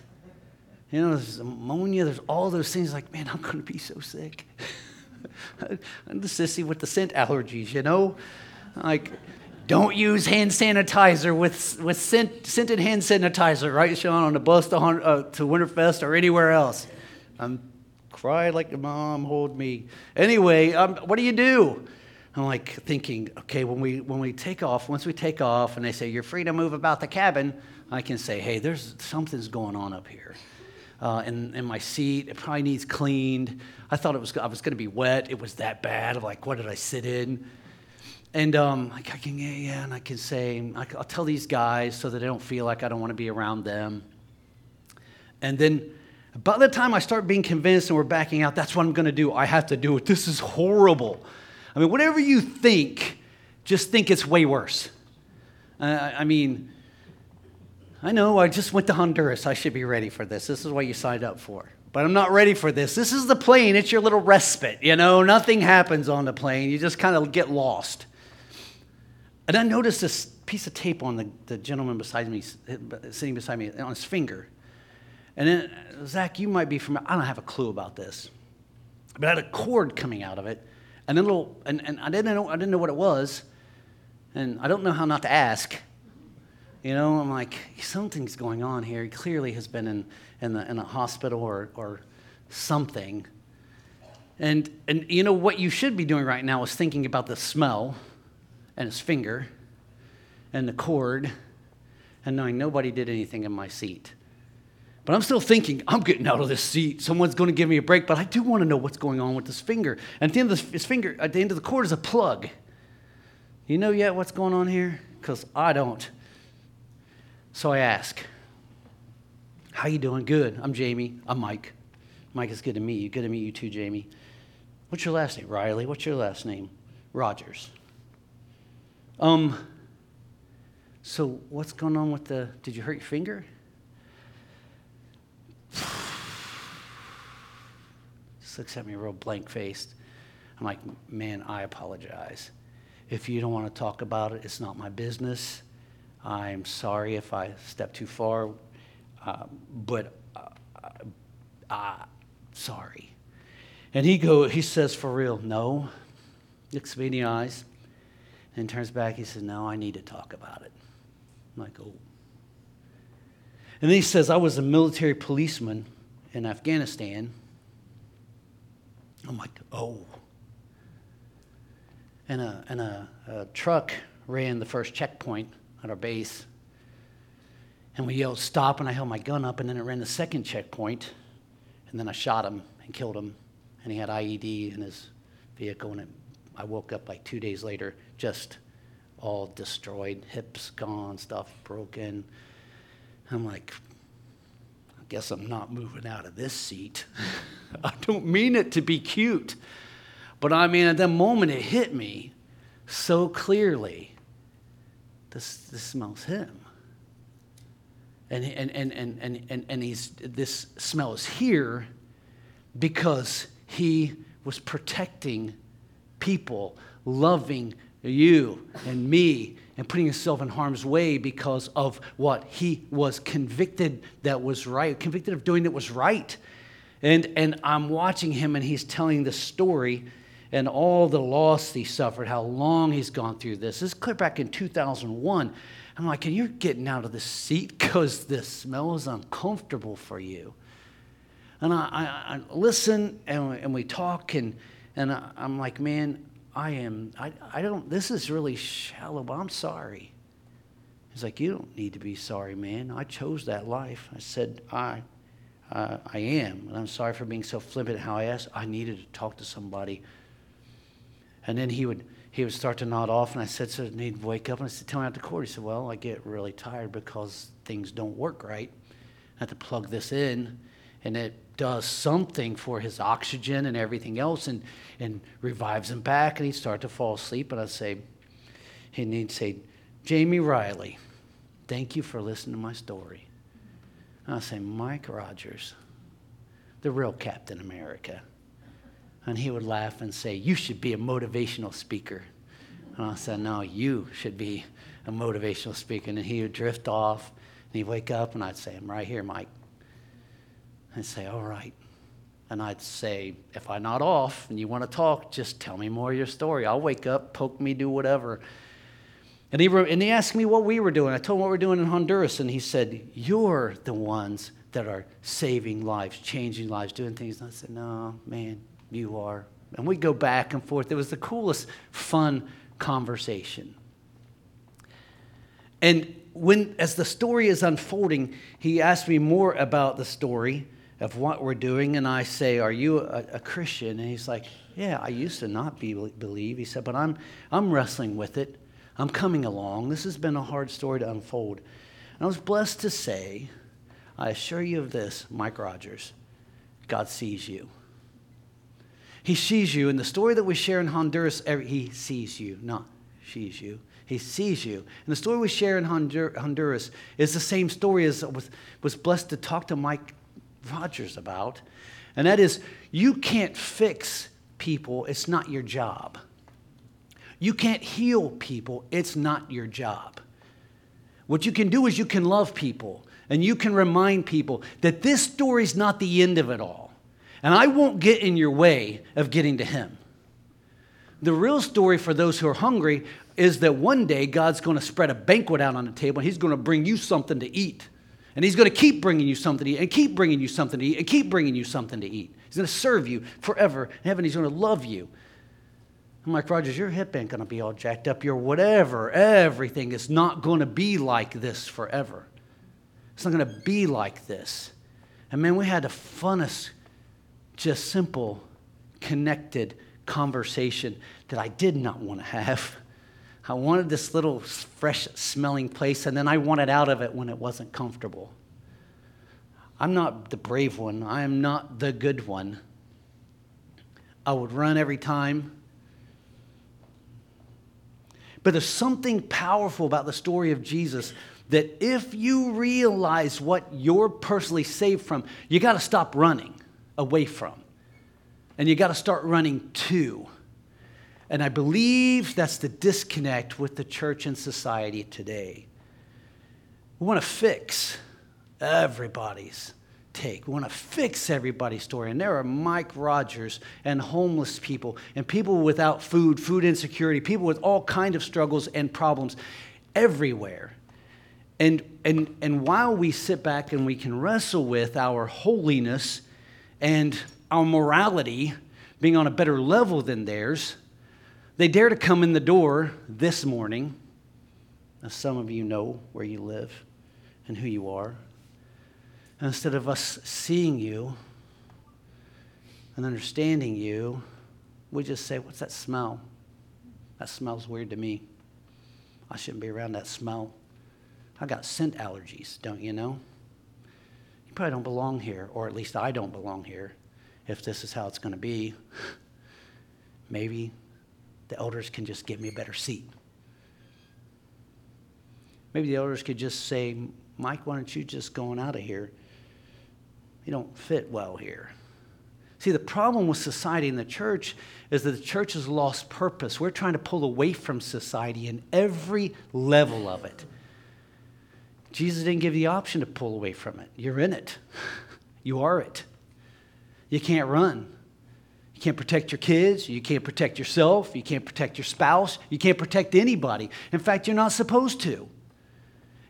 You know, there's ammonia, there's all those things. Like, man, I'm going to be so sick. I'm the sissy with the scent allergies, you know? Like, don't use hand sanitizer with scented hand sanitizer, right, Sean, on the bus to Winterfest or anywhere else. I'm crying like, Mom, hold me. Anyway, what do you do? I'm like thinking, okay, when we take off, once we take off and they say, you're free to move about the cabin, I can say, hey, there's something's going on up here. And my seat, it probably needs cleaned. I thought I was going to be wet. It was that bad. I'm like, what did I sit in? And I'll tell these guys so that they don't feel like I don't want to be around them. And then by the time I start being convinced and we're backing out, that's what I'm going to do. I have to do it. This is horrible. I mean, whatever you think, just think it's way worse. I know I just went to Honduras. I should be ready for this. This is what you signed up for. But I'm not ready for this. This is the plane. It's your little respite. You know, nothing happens on the plane. You just kind of get lost. And I noticed this piece of tape on the gentleman beside me, sitting beside me, on his finger. And then, Zach, you might be familiar. I don't have a clue about this. But I had a cord coming out of it. And a little, and I didn't know what it was. And I don't know how not to ask. You know, I'm like, something's going on here. He clearly has been in a hospital or something. And you know, what you should be doing right now is thinking about the smell and his finger and the cord and knowing nobody did anything in my seat. But I'm still thinking, I'm getting out of this seat. Someone's going to give me a break, but I do want to know what's going on with this finger. And at the end of this finger, at the end of the cord is a plug. You know yet what's going on here? Because I don't. So I ask, how you doing? Good. I'm Jamie. I'm Mike. Mike, it's good to meet you. Good to meet you too, Jamie. What's your last name? Riley. What's your last name? Rogers. So what's going on with the, did you hurt your finger? Just looks at me real blank-faced. I'm like, man, I apologize. If you don't want to talk about it, it's not my business. I'm sorry if I stepped too far, but sorry. And he says, for real, no. Looks me in the eyes. And turns back, he says, no, I need to talk about it. I'm like, oh. And then he says, I was a military policeman in Afghanistan. I'm like, oh. And a truck ran the first checkpoint at our base. And we yelled, stop, and I held my gun up, and then it ran the second checkpoint. And then I shot him and killed him. And he had IED in his vehicle, and I woke up like 2 days later, just all destroyed, hips gone, stuff broken. I'm like, I guess I'm not moving out of this seat. I don't mean it to be cute. But I mean, at that moment, it hit me so clearly. This smells him. And he's, this smell is here because he was protecting people, loving you and me, and putting himself in harm's way because of what he was convicted that was right, convicted of doing that was right. And I'm watching him, and he's telling the story and all the loss he suffered, how long he's gone through this. This is clear back in 2001. I'm like, and you're getting out of this seat because this smell is uncomfortable for you. And I listen, and we talk, and I'm like, man, this is really shallow, but I'm sorry. He's like, you don't need to be sorry, man. I chose that life. I said, I am, and I'm sorry for being so flippant how I asked. I needed to talk to somebody. And then he would start to nod off, and I said, so he'd wake up, and I said, tell me out the cord. He said, well, I get really tired because things don't work right. I have to plug this in, and it does something for his oxygen and everything else and revives him back, and he'd start to fall asleep. And I'd say, and he'd say, Jamie Riley, thank you for listening to my story. And I'd say, Mike Rogers, the real Captain America. And he would laugh and say, you should be a motivational speaker. And I said, no, you should be a motivational speaker. And he would drift off, and he'd wake up, and I'd say, I'm right here, Mike. I'd say, all right. And I'd say, if I'm not off and you want to talk, just tell me more of your story. I'll wake up, poke me, do whatever. And he asked me what we were doing. I told him what we were doing in Honduras. And he said, you're the ones that are saving lives, changing lives, doing things. And I said, no, man, you are. And we'd go back and forth. It was the coolest, fun conversation. And as the story is unfolding, he asked me more about the story of what we're doing. And I say, are you a Christian? And he's like, yeah, I used to not believe. He said, but I'm wrestling with it. I'm coming along. This has been a hard story to unfold. And I was blessed to say, I assure you of this, Mike Rogers, God sees you. He sees you. In the story that we share in Honduras, he sees you, not she's you. He sees you. And the story we share in Honduras is the same story as I was blessed to talk to Mike Rogers about. And that is, you can't fix people. It's not your job. You can't heal people. It's not your job. What you can do is you can love people, and you can remind people that this story's not the end of it all. And I won't get in your way of getting to him. The real story for those who are hungry is that one day God's going to spread a banquet out on the table, and he's going to bring you something to eat. And he's going to keep bringing you something to eat, and keep bringing you something to eat, and keep bringing you something to eat. He's going to serve you forever in heaven. He's going to love you. I'm like, Rogers, your hip ain't going to be all jacked up. Your whatever, everything is not going to be like this forever. It's not going to be like this. And man, we had the funnest, just simple, connected conversation that I did not want to have. I wanted this little fresh-smelling place, and then I wanted out of it when it wasn't comfortable. I'm not the brave one. I am not the good one. I would run every time. But there's something powerful about the story of Jesus that if you realize what you're personally saved from, you got to stop running away from. And you got to start running to. And I believe that's the disconnect with the church and society today. We want to fix everybody's take. We want to fix everybody's story. And there are Mike Rogers and homeless people and people without food, food insecurity, people with all kinds of struggles and problems everywhere. And while we sit back and we can wrestle with our holiness and our morality being on a better level than theirs, they dare to come in the door this morning, as some of you know where you live and who you are. And instead of us seeing you and understanding you, we just say, what's that smell? That smells weird to me. I shouldn't be around that smell. I got scent allergies, don't you know? You probably don't belong here, or at least I don't belong here, if this is how it's going to be. Maybe the elders can just give me a better seat. Maybe the elders could just say, Mike, why don't you just go on out of here? You don't fit well here. See, the problem with society and the church is that the church has lost purpose. We're trying to pull away from society in every level of it. Jesus didn't give you the option to pull away from it. You're in it. You are it. You can't run. You can't protect your kids. You can't protect yourself. You can't protect your spouse. You can't protect anybody. In fact, you're not supposed to.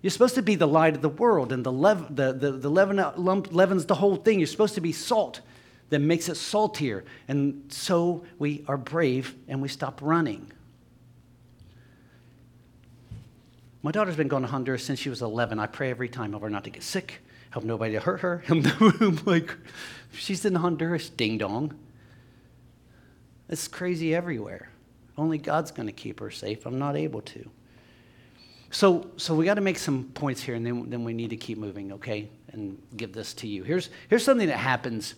You're supposed to be the light of the world, and the leaven leavens the whole thing. You're supposed to be salt that makes it saltier. And so we are brave, and we stop running. My daughter's been going to Honduras since she was 11. I pray every time over not to get sick, help nobody to hurt her. I'm like, she's in Honduras, ding-dong. It's crazy everywhere. Only God's going to keep her safe. I'm not able to. So we got to make some points here, and then we need to keep moving, okay, and give this to you. Here's something that happens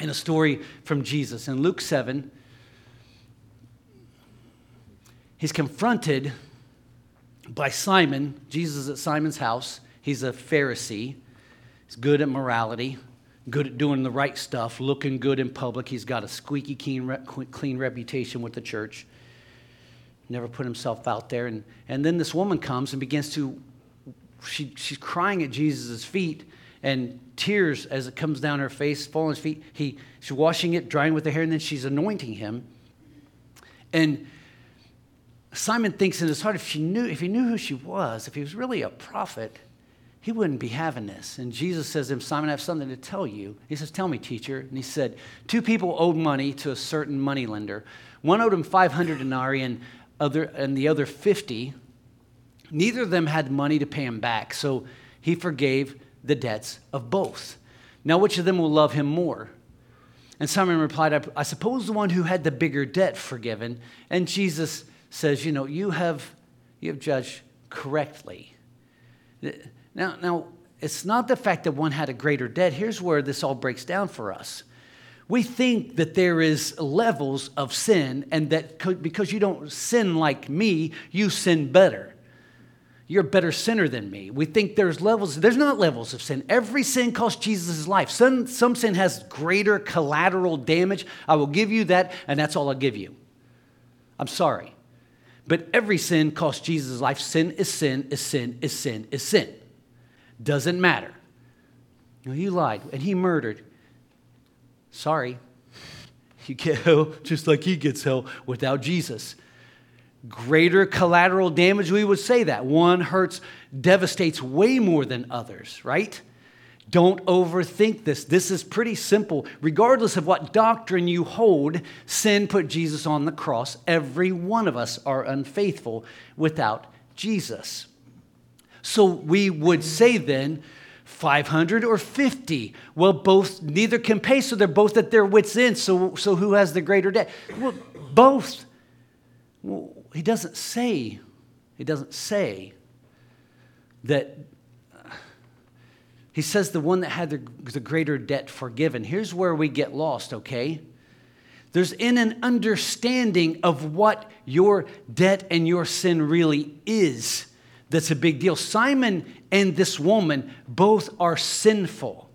in a story from Jesus. In Luke 7, he's confronted by Simon. Jesus is at Simon's house. He's a Pharisee. He's good at morality, good at doing the right stuff, looking good in public. He's got a squeaky clean reputation with the church. Never put himself out there. And then this woman comes and begins to, she's crying at Jesus' feet, and tears as it comes down her face, fall on his feet. She's washing it, drying with her hair, and then she's anointing him. And Simon thinks in his heart, if he knew who she was, if he was really a prophet, he wouldn't be having this. And Jesus says to him, Simon, I have something to tell you. He says, tell me, teacher. And he said, 2 people owed money to a certain moneylender. One owed him 500 denarii and the other 50. Neither of them had money to pay him back, so he forgave the debts of both. Now, which of them will love him more? And Simon replied, I suppose the one who had the bigger debt forgiven. And Jesus says, you know, you have judged correctly. Now, it's not the fact that one had a greater debt. Here's where this all breaks down for us. We think that there is levels of sin, and that because you don't sin like me, you sin better. You're a better sinner than me. We think there's levels. There's not levels of sin. Every sin cost Jesus his life. Some sin has greater collateral damage. I will give you that, and that's all I'll give you. I'm sorry. But every sin cost Jesus' life. Sin is sin is sin is sin is sin. Doesn't matter. No, he lied and he murdered. Sorry. You get hell just like he gets hell without Jesus. Greater collateral damage, we would say that. One hurts, devastates way more than others, right? Don't overthink this. This is pretty simple. Regardless of what doctrine you hold, sin put Jesus on the cross. Every one of us are unfaithful without Jesus. So we would say then, 500 or 50. Well, both, neither can pay, so they're both at their wits' end. So who has the greater debt? Well, both. Well, he doesn't say that. He says the one that had the greater debt forgiven. Here's where we get lost, okay? There's in an understanding of what your debt and your sin really is that's a big deal. Simon and this woman both are sinful.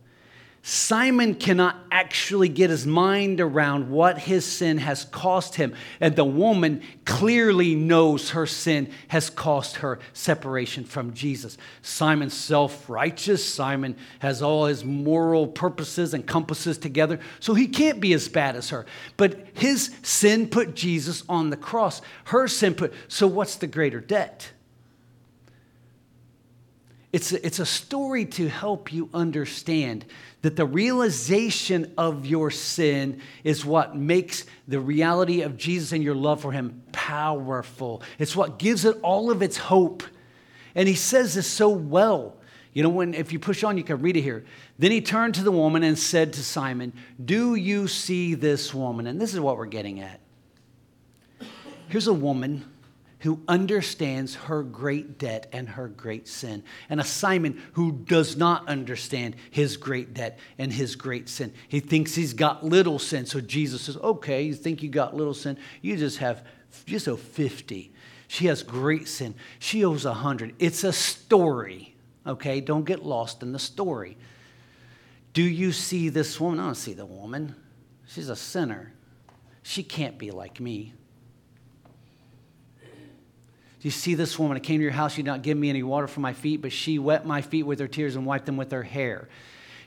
Simon cannot actually get his mind around what his sin has cost him. And the woman clearly knows her sin has cost her separation from Jesus. Simon's self-righteous. Simon has all his moral purposes and compasses together, so he can't be as bad as her. But his sin put Jesus on the cross. Her sin put... So what's the greater debt? It's a story to help you understand that the realization of your sin is what makes the reality of Jesus and your love for him powerful. It's what gives it all of its hope. And he says this so well. You know, if you push on, you can read it here. Then he turned to the woman and said to Simon, do you see this woman? And this is what we're getting at. Here's a woman who understands her great debt and her great sin, and a Simon who does not understand his great debt and his great sin. He thinks he's got little sin, so Jesus says, okay, you think you got little sin? You just owe 50. She has great sin. She owes 100. It's a story, okay? Don't get lost in the story. Do you see this woman? I don't see the woman. She's a sinner. She can't be like me. You see this woman, I came to your house, you did not give me any water for my feet, but she wet my feet with her tears and wiped them with her hair.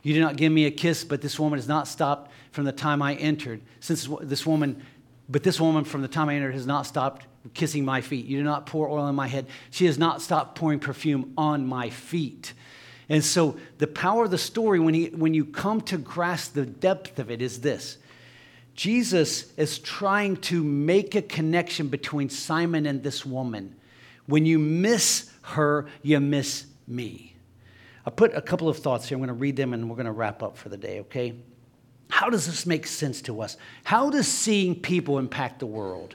You did not give me a kiss, but this woman has not stopped from the time I entered. This woman from the time I entered has not stopped kissing my feet. You do not pour oil on my head. She has not stopped pouring perfume on my feet. And so the power of the story, when you come to grasp the depth of it, is this. Jesus is trying to make a connection between Simon and this woman. When you miss her, you miss me. I put a couple of thoughts here. I'm going to read them, and we're going to wrap up for the day, okay? How does this make sense to us? How does seeing people impact the world?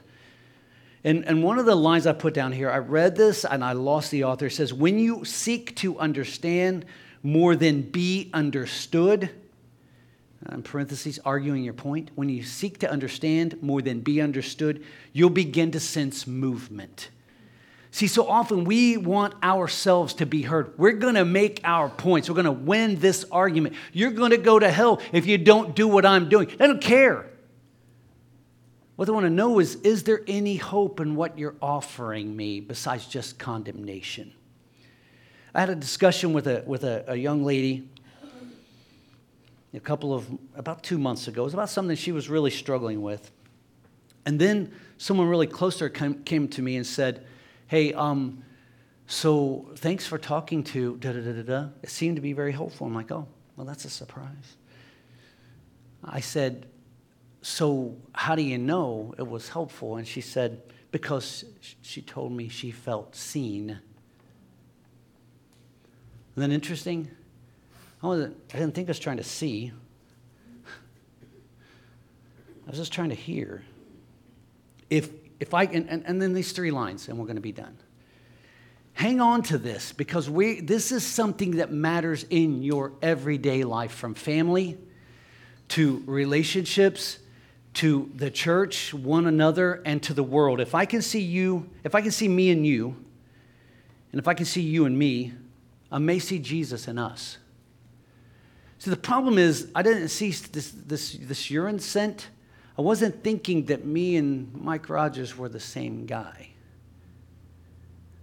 And one of the lines I put down here, I read this, and I lost the author. It says, when you seek to understand more than be understood, in parentheses, arguing your point, when you seek to understand more than be understood, you'll begin to sense movement. See, so often we want ourselves to be heard. We're going to make our points. We're going to win this argument. You're going to go to hell if you don't do what I'm doing. I don't care. What I want to know is there any hope in what you're offering me besides just condemnation? I had a discussion with a young lady about 2 months ago. It was about something she was really struggling with. And then someone really close to her came to me and said, hey, So thanks for talking to da-da-da-da-da. It seemed to be very helpful. I'm like, oh, well, that's a surprise. I said, so how do you know it was helpful? And she said, because she told me she felt seen. Isn't that interesting? I didn't think I was trying to see. I was just trying to hear. And then these three lines, and we're going to be done. Hang on to this, because this is something that matters in your everyday life, from family to relationships to the church, one another, and to the world. If I can see you, if I can see me and you, and if I can see you and me, I may see Jesus in us. So the problem is, I didn't see this urine scent. I wasn't thinking that me and Mike Rogers were the same guy.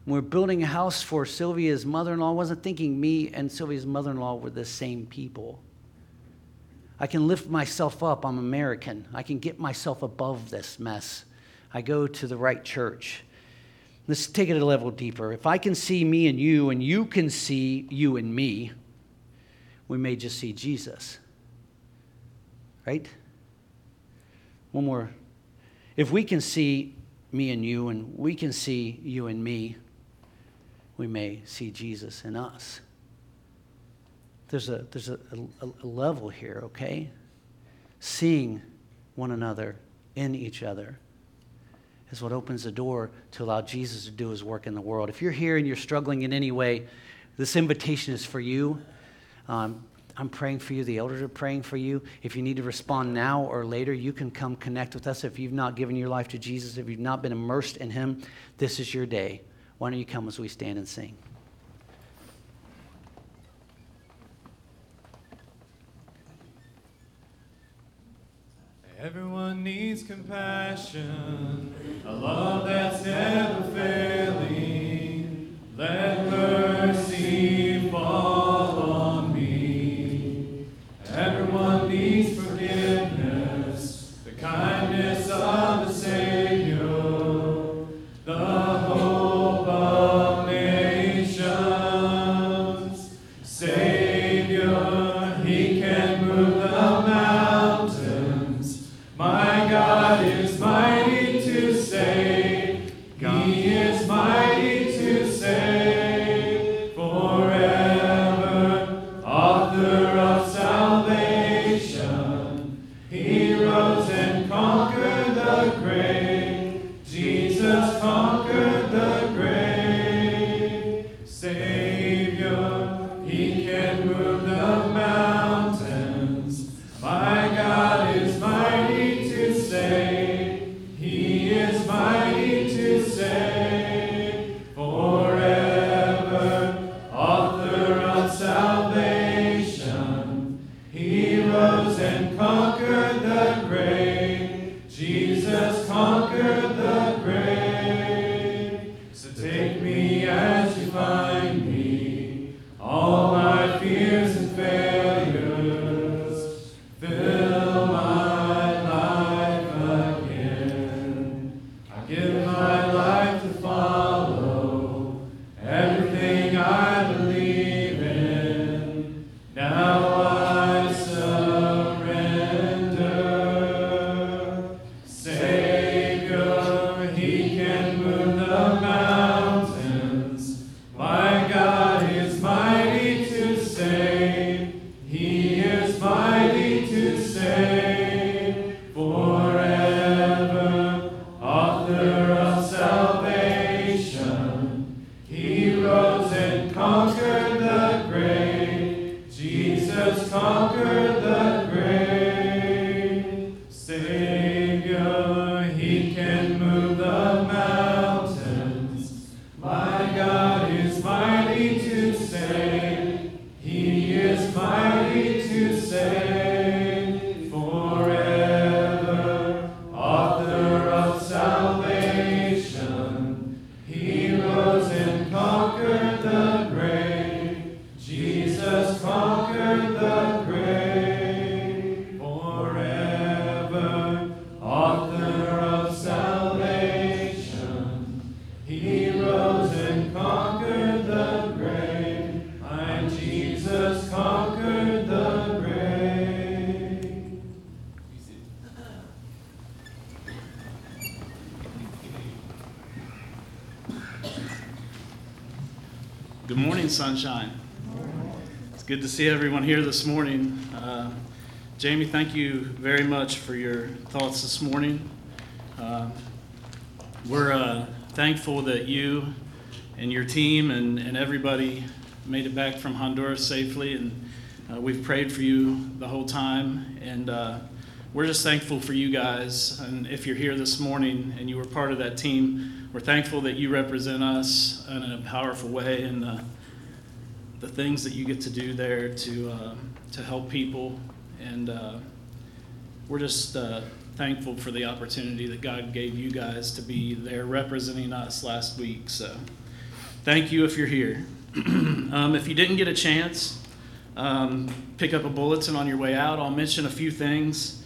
When we were building a house for Sylvia's mother-in-law, I wasn't thinking me and Sylvia's mother-in-law were the same people. I can lift myself up. I'm American. I can get myself above this mess. I go to the right church. Let's take it a level deeper. If I can see me and you can see you and me, we may just see Jesus. Right? One more. If we can see me and we can see you and me, we may see Jesus in us. There's a level here, okay? Seeing one another in each other is what opens the door to allow Jesus to do his work in the world. If you're here and you're struggling in any way, this invitation is for you. I'm praying for you. The elders are praying for you. If you need to respond now or later, you can come connect with us. If you've not given your life to Jesus, if you've not been immersed in him, this is your day. Why don't you come as we stand and sing? Everyone needs compassion, a love that's never failing. Let mercy fall on. Everyone needs forgiveness, the kindness of the Savior, the hope of nations. Savior, he can move the mountains. My God is mighty to save. He is mighty to save forever. Author of Savior. Good morning, Sunshine. It's good to see everyone here this morning. Jamie, thank you very much for your thoughts this morning. We're thankful that you and your team and everybody made it back from Honduras safely, and we've prayed for you the whole time, and we're just thankful for you guys. And if you're here this morning and you were part of that team, we're thankful that you represent us in a powerful way, and the things that you get to do there to help people. And we're just thankful for the opportunity that God gave you guys to be there representing us last week. So thank you if you're here. If you didn't get a chance, pick up a bulletin on your way out. I'll mention a few things.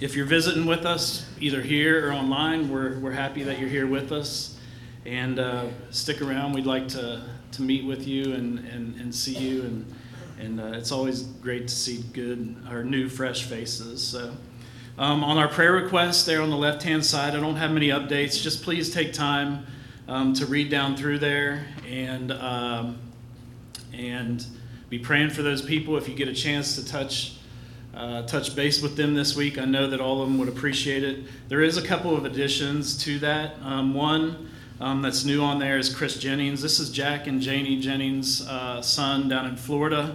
If you're visiting with us, either here or online, we're happy that you're here with us. And stick around. We'd like to meet with you and see you. And it's always great to see good or new, fresh faces. So, on our prayer requests there on the left-hand side, I don't have many updates. Just please take time to read down through there and be praying for those people. If you get a chance to touch base with them this week, I know that all of them would appreciate it. There is a couple of additions to that. One that's new on there is Chris Jennings. This is Jack and Janie Jennings' son down in Florida.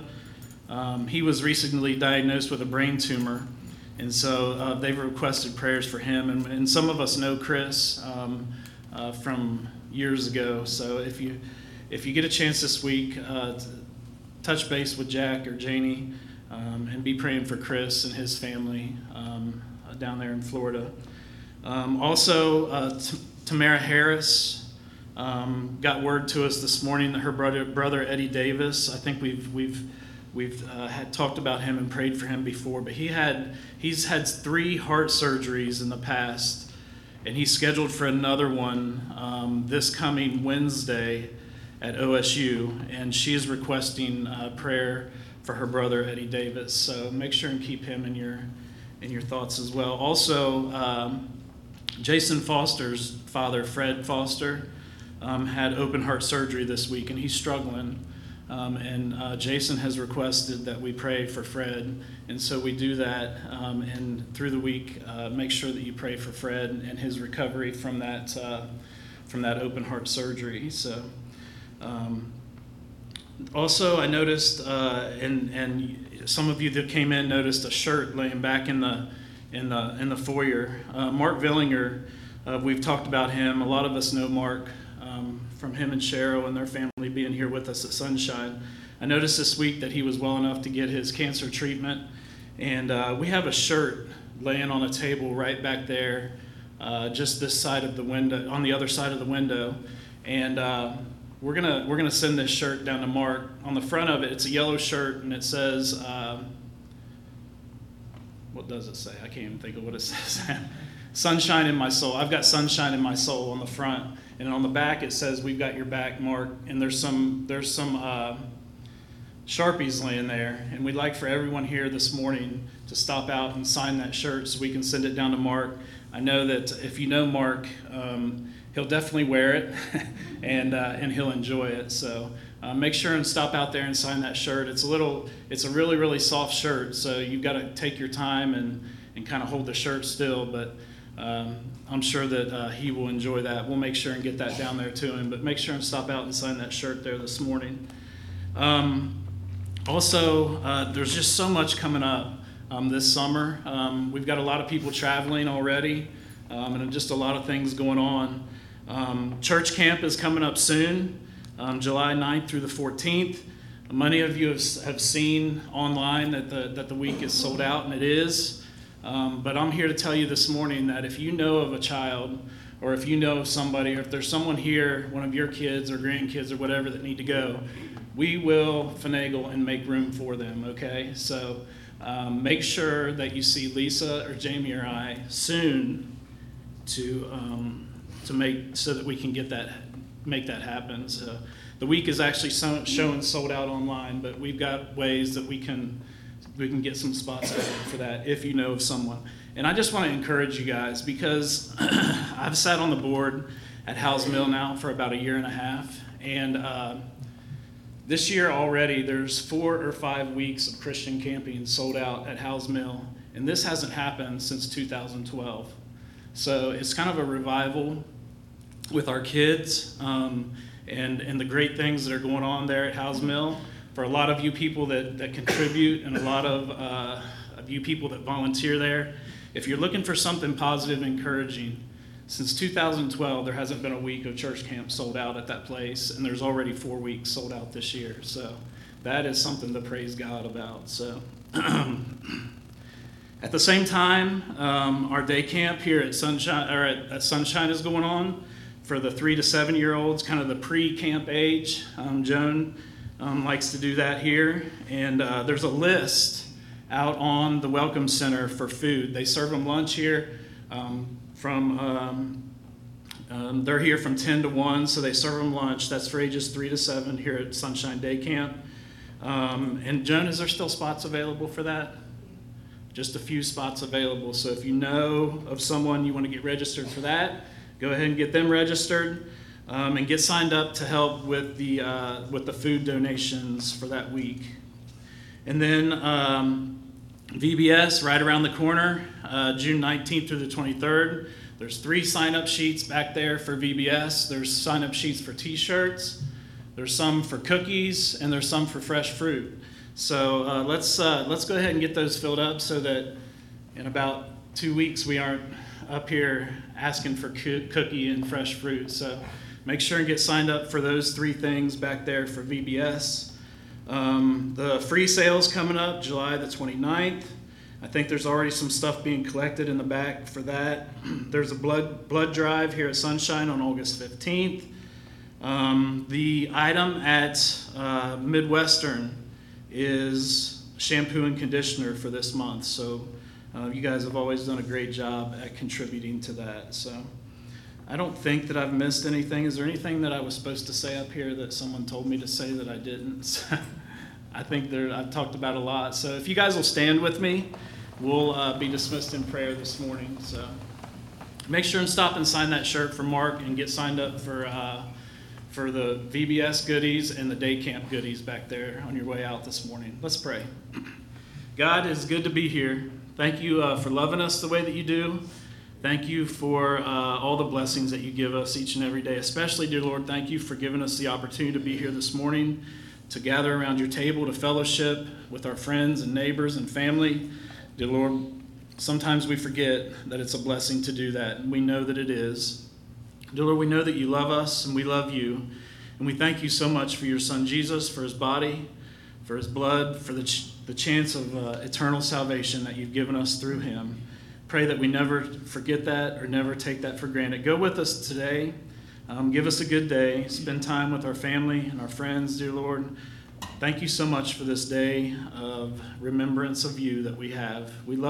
He was recently diagnosed with a brain tumor, and so they've requested prayers for him. And some of us know Chris from years ago. So if you get a chance this week, touch base with Jack or Janie, and be praying for Chris and his family down there in Florida. Tamara Harris got word to us this morning that her brother Eddie Davis, I think we've had talked about him and prayed for him before, but he's had 3 heart surgeries in the past, and he's scheduled for another one this coming Wednesday at OSU, and she's requesting prayer for her brother Eddie Davis. So make sure and keep him in your thoughts as well. Also, Jason Foster's father, Fred Foster, had open heart surgery this week, and he's struggling. And Jason has requested that we pray for Fred, and so we do that. And through the week, make sure that you pray for Fred and his recovery from that open heart surgery. So, also, I noticed, and some of you that came in noticed a shirt laying back in the foyer. Mark Villinger, we've talked about him. A lot of us know Mark from him and Cheryl and their family being here with us at Sunshine. I noticed this week that he was well enough to get his cancer treatment, and we have a shirt laying on a table right back there, just this side of the window, on the other side of the window, and we're gonna send this shirt down to Mark. On the front of it, it's a yellow shirt, and it says. What does it say? I can't even think of what it says. Sunshine in my soul. I've got sunshine in my soul on the front, and on the back it says, "We've got your back, Mark." And there's some Sharpies laying there, and we'd like for everyone here this morning to stop out and sign that shirt so we can send it down to Mark. I know that if you know Mark, he'll definitely wear it, and he'll enjoy it. So. Make sure and stop out there and sign that shirt. It's a really, really soft shirt, so you've got to take your time and kind of hold the shirt still, but I'm sure that he will enjoy that. We'll make sure and get that down there to him, but make sure and stop out and sign that shirt there this morning. There's just so much coming up this summer. We've got a lot of people traveling already, and just a lot of things going on. Church camp is coming up soon. July 9th through the 14th. Many of you have seen online that the week is sold out, and it is. But I'm here to tell you this morning that if you know of a child, or if you know of somebody, or if there's someone here, one of your kids or grandkids or whatever that need to go, we will finagle and make room for them, okay? So make sure that you see Lisa or Jamie or I soon to make so that we can make that happen. So the week is actually showing sold out online, but we've got ways that we can get some spots open for that if you know of someone. And I just want to encourage you guys, because I've sat on the board at Howes Mill now for about a year and a half, And this year already, there's 4 or 5 weeks of Christian camping sold out at Howes Mill, and this hasn't happened since 2012. So it's kind of a revival with our kids and the great things that are going on there at Howes Mill. For a lot of you people that contribute and a lot of you people that volunteer there, if you're looking for something positive and encouraging, since 2012, there hasn't been a week of church camp sold out at that place, and there's already 4 weeks sold out this year. So that is something to praise God about. So at the same time, our day camp here at Sunshine, or at Sunshine is going on for the 3 to 7 year olds, kind of the pre-camp age. Joan likes to do that here, and there's a list out on the Welcome Center for food. They serve them lunch here. They're here from 10 to 1, so they serve them lunch. That's for ages 3 to 7 here at Sunshine Day Camp. And Joan, is there still spots available for that? Just a few spots available. So if you know of someone you want to get registered for that, go ahead and get them registered and get signed up to help with the food donations for that week. And then VBS right around the corner, June 19th through the 23rd. There's 3 sign-up sheets back there for VBS. There's sign-up sheets for t-shirts. There's some for cookies, and there's some for fresh fruit. So let's go ahead and get those filled up so that in about 2 weeks we aren't up here asking for cookie and fresh fruit. So make sure and get signed up for those 3 things back there for VBS. The free sale's coming up July the 29th. I think there's already some stuff being collected in the back for that. There's a blood drive here at Sunshine on August 15th. The item at Midwestern is shampoo and conditioner for this month. So you guys have always done a great job at contributing to that. So I don't think that I've missed anything. Is there anything that I was supposed to say up here that someone told me to say that I didn't? I think I've talked about a lot. So if you guys will stand with me, we'll be dismissed in prayer this morning. So make sure and stop and sign that shirt for Mark and get signed up for the VBS goodies and the day camp goodies back there on your way out this morning. Let's pray. God, it's good to be here. Thank you for loving us the way that you do. Thank you for all the blessings that you give us each and every day. Especially, dear Lord, thank you for giving us the opportunity to be here this morning, to gather around your table, to fellowship with our friends and neighbors and family. Dear Lord, sometimes we forget that it's a blessing to do that, and we know that it is. Dear Lord, we know that you love us and we love you, and we thank you so much for your son Jesus, for his body, for his blood, for the chance of eternal salvation that you've given us through him. Pray that we never forget that or never take that for granted. Go with us today. Give us a good day. Spend time with our family and our friends, dear Lord. Thank you so much for this day of remembrance of you that we have. We love you.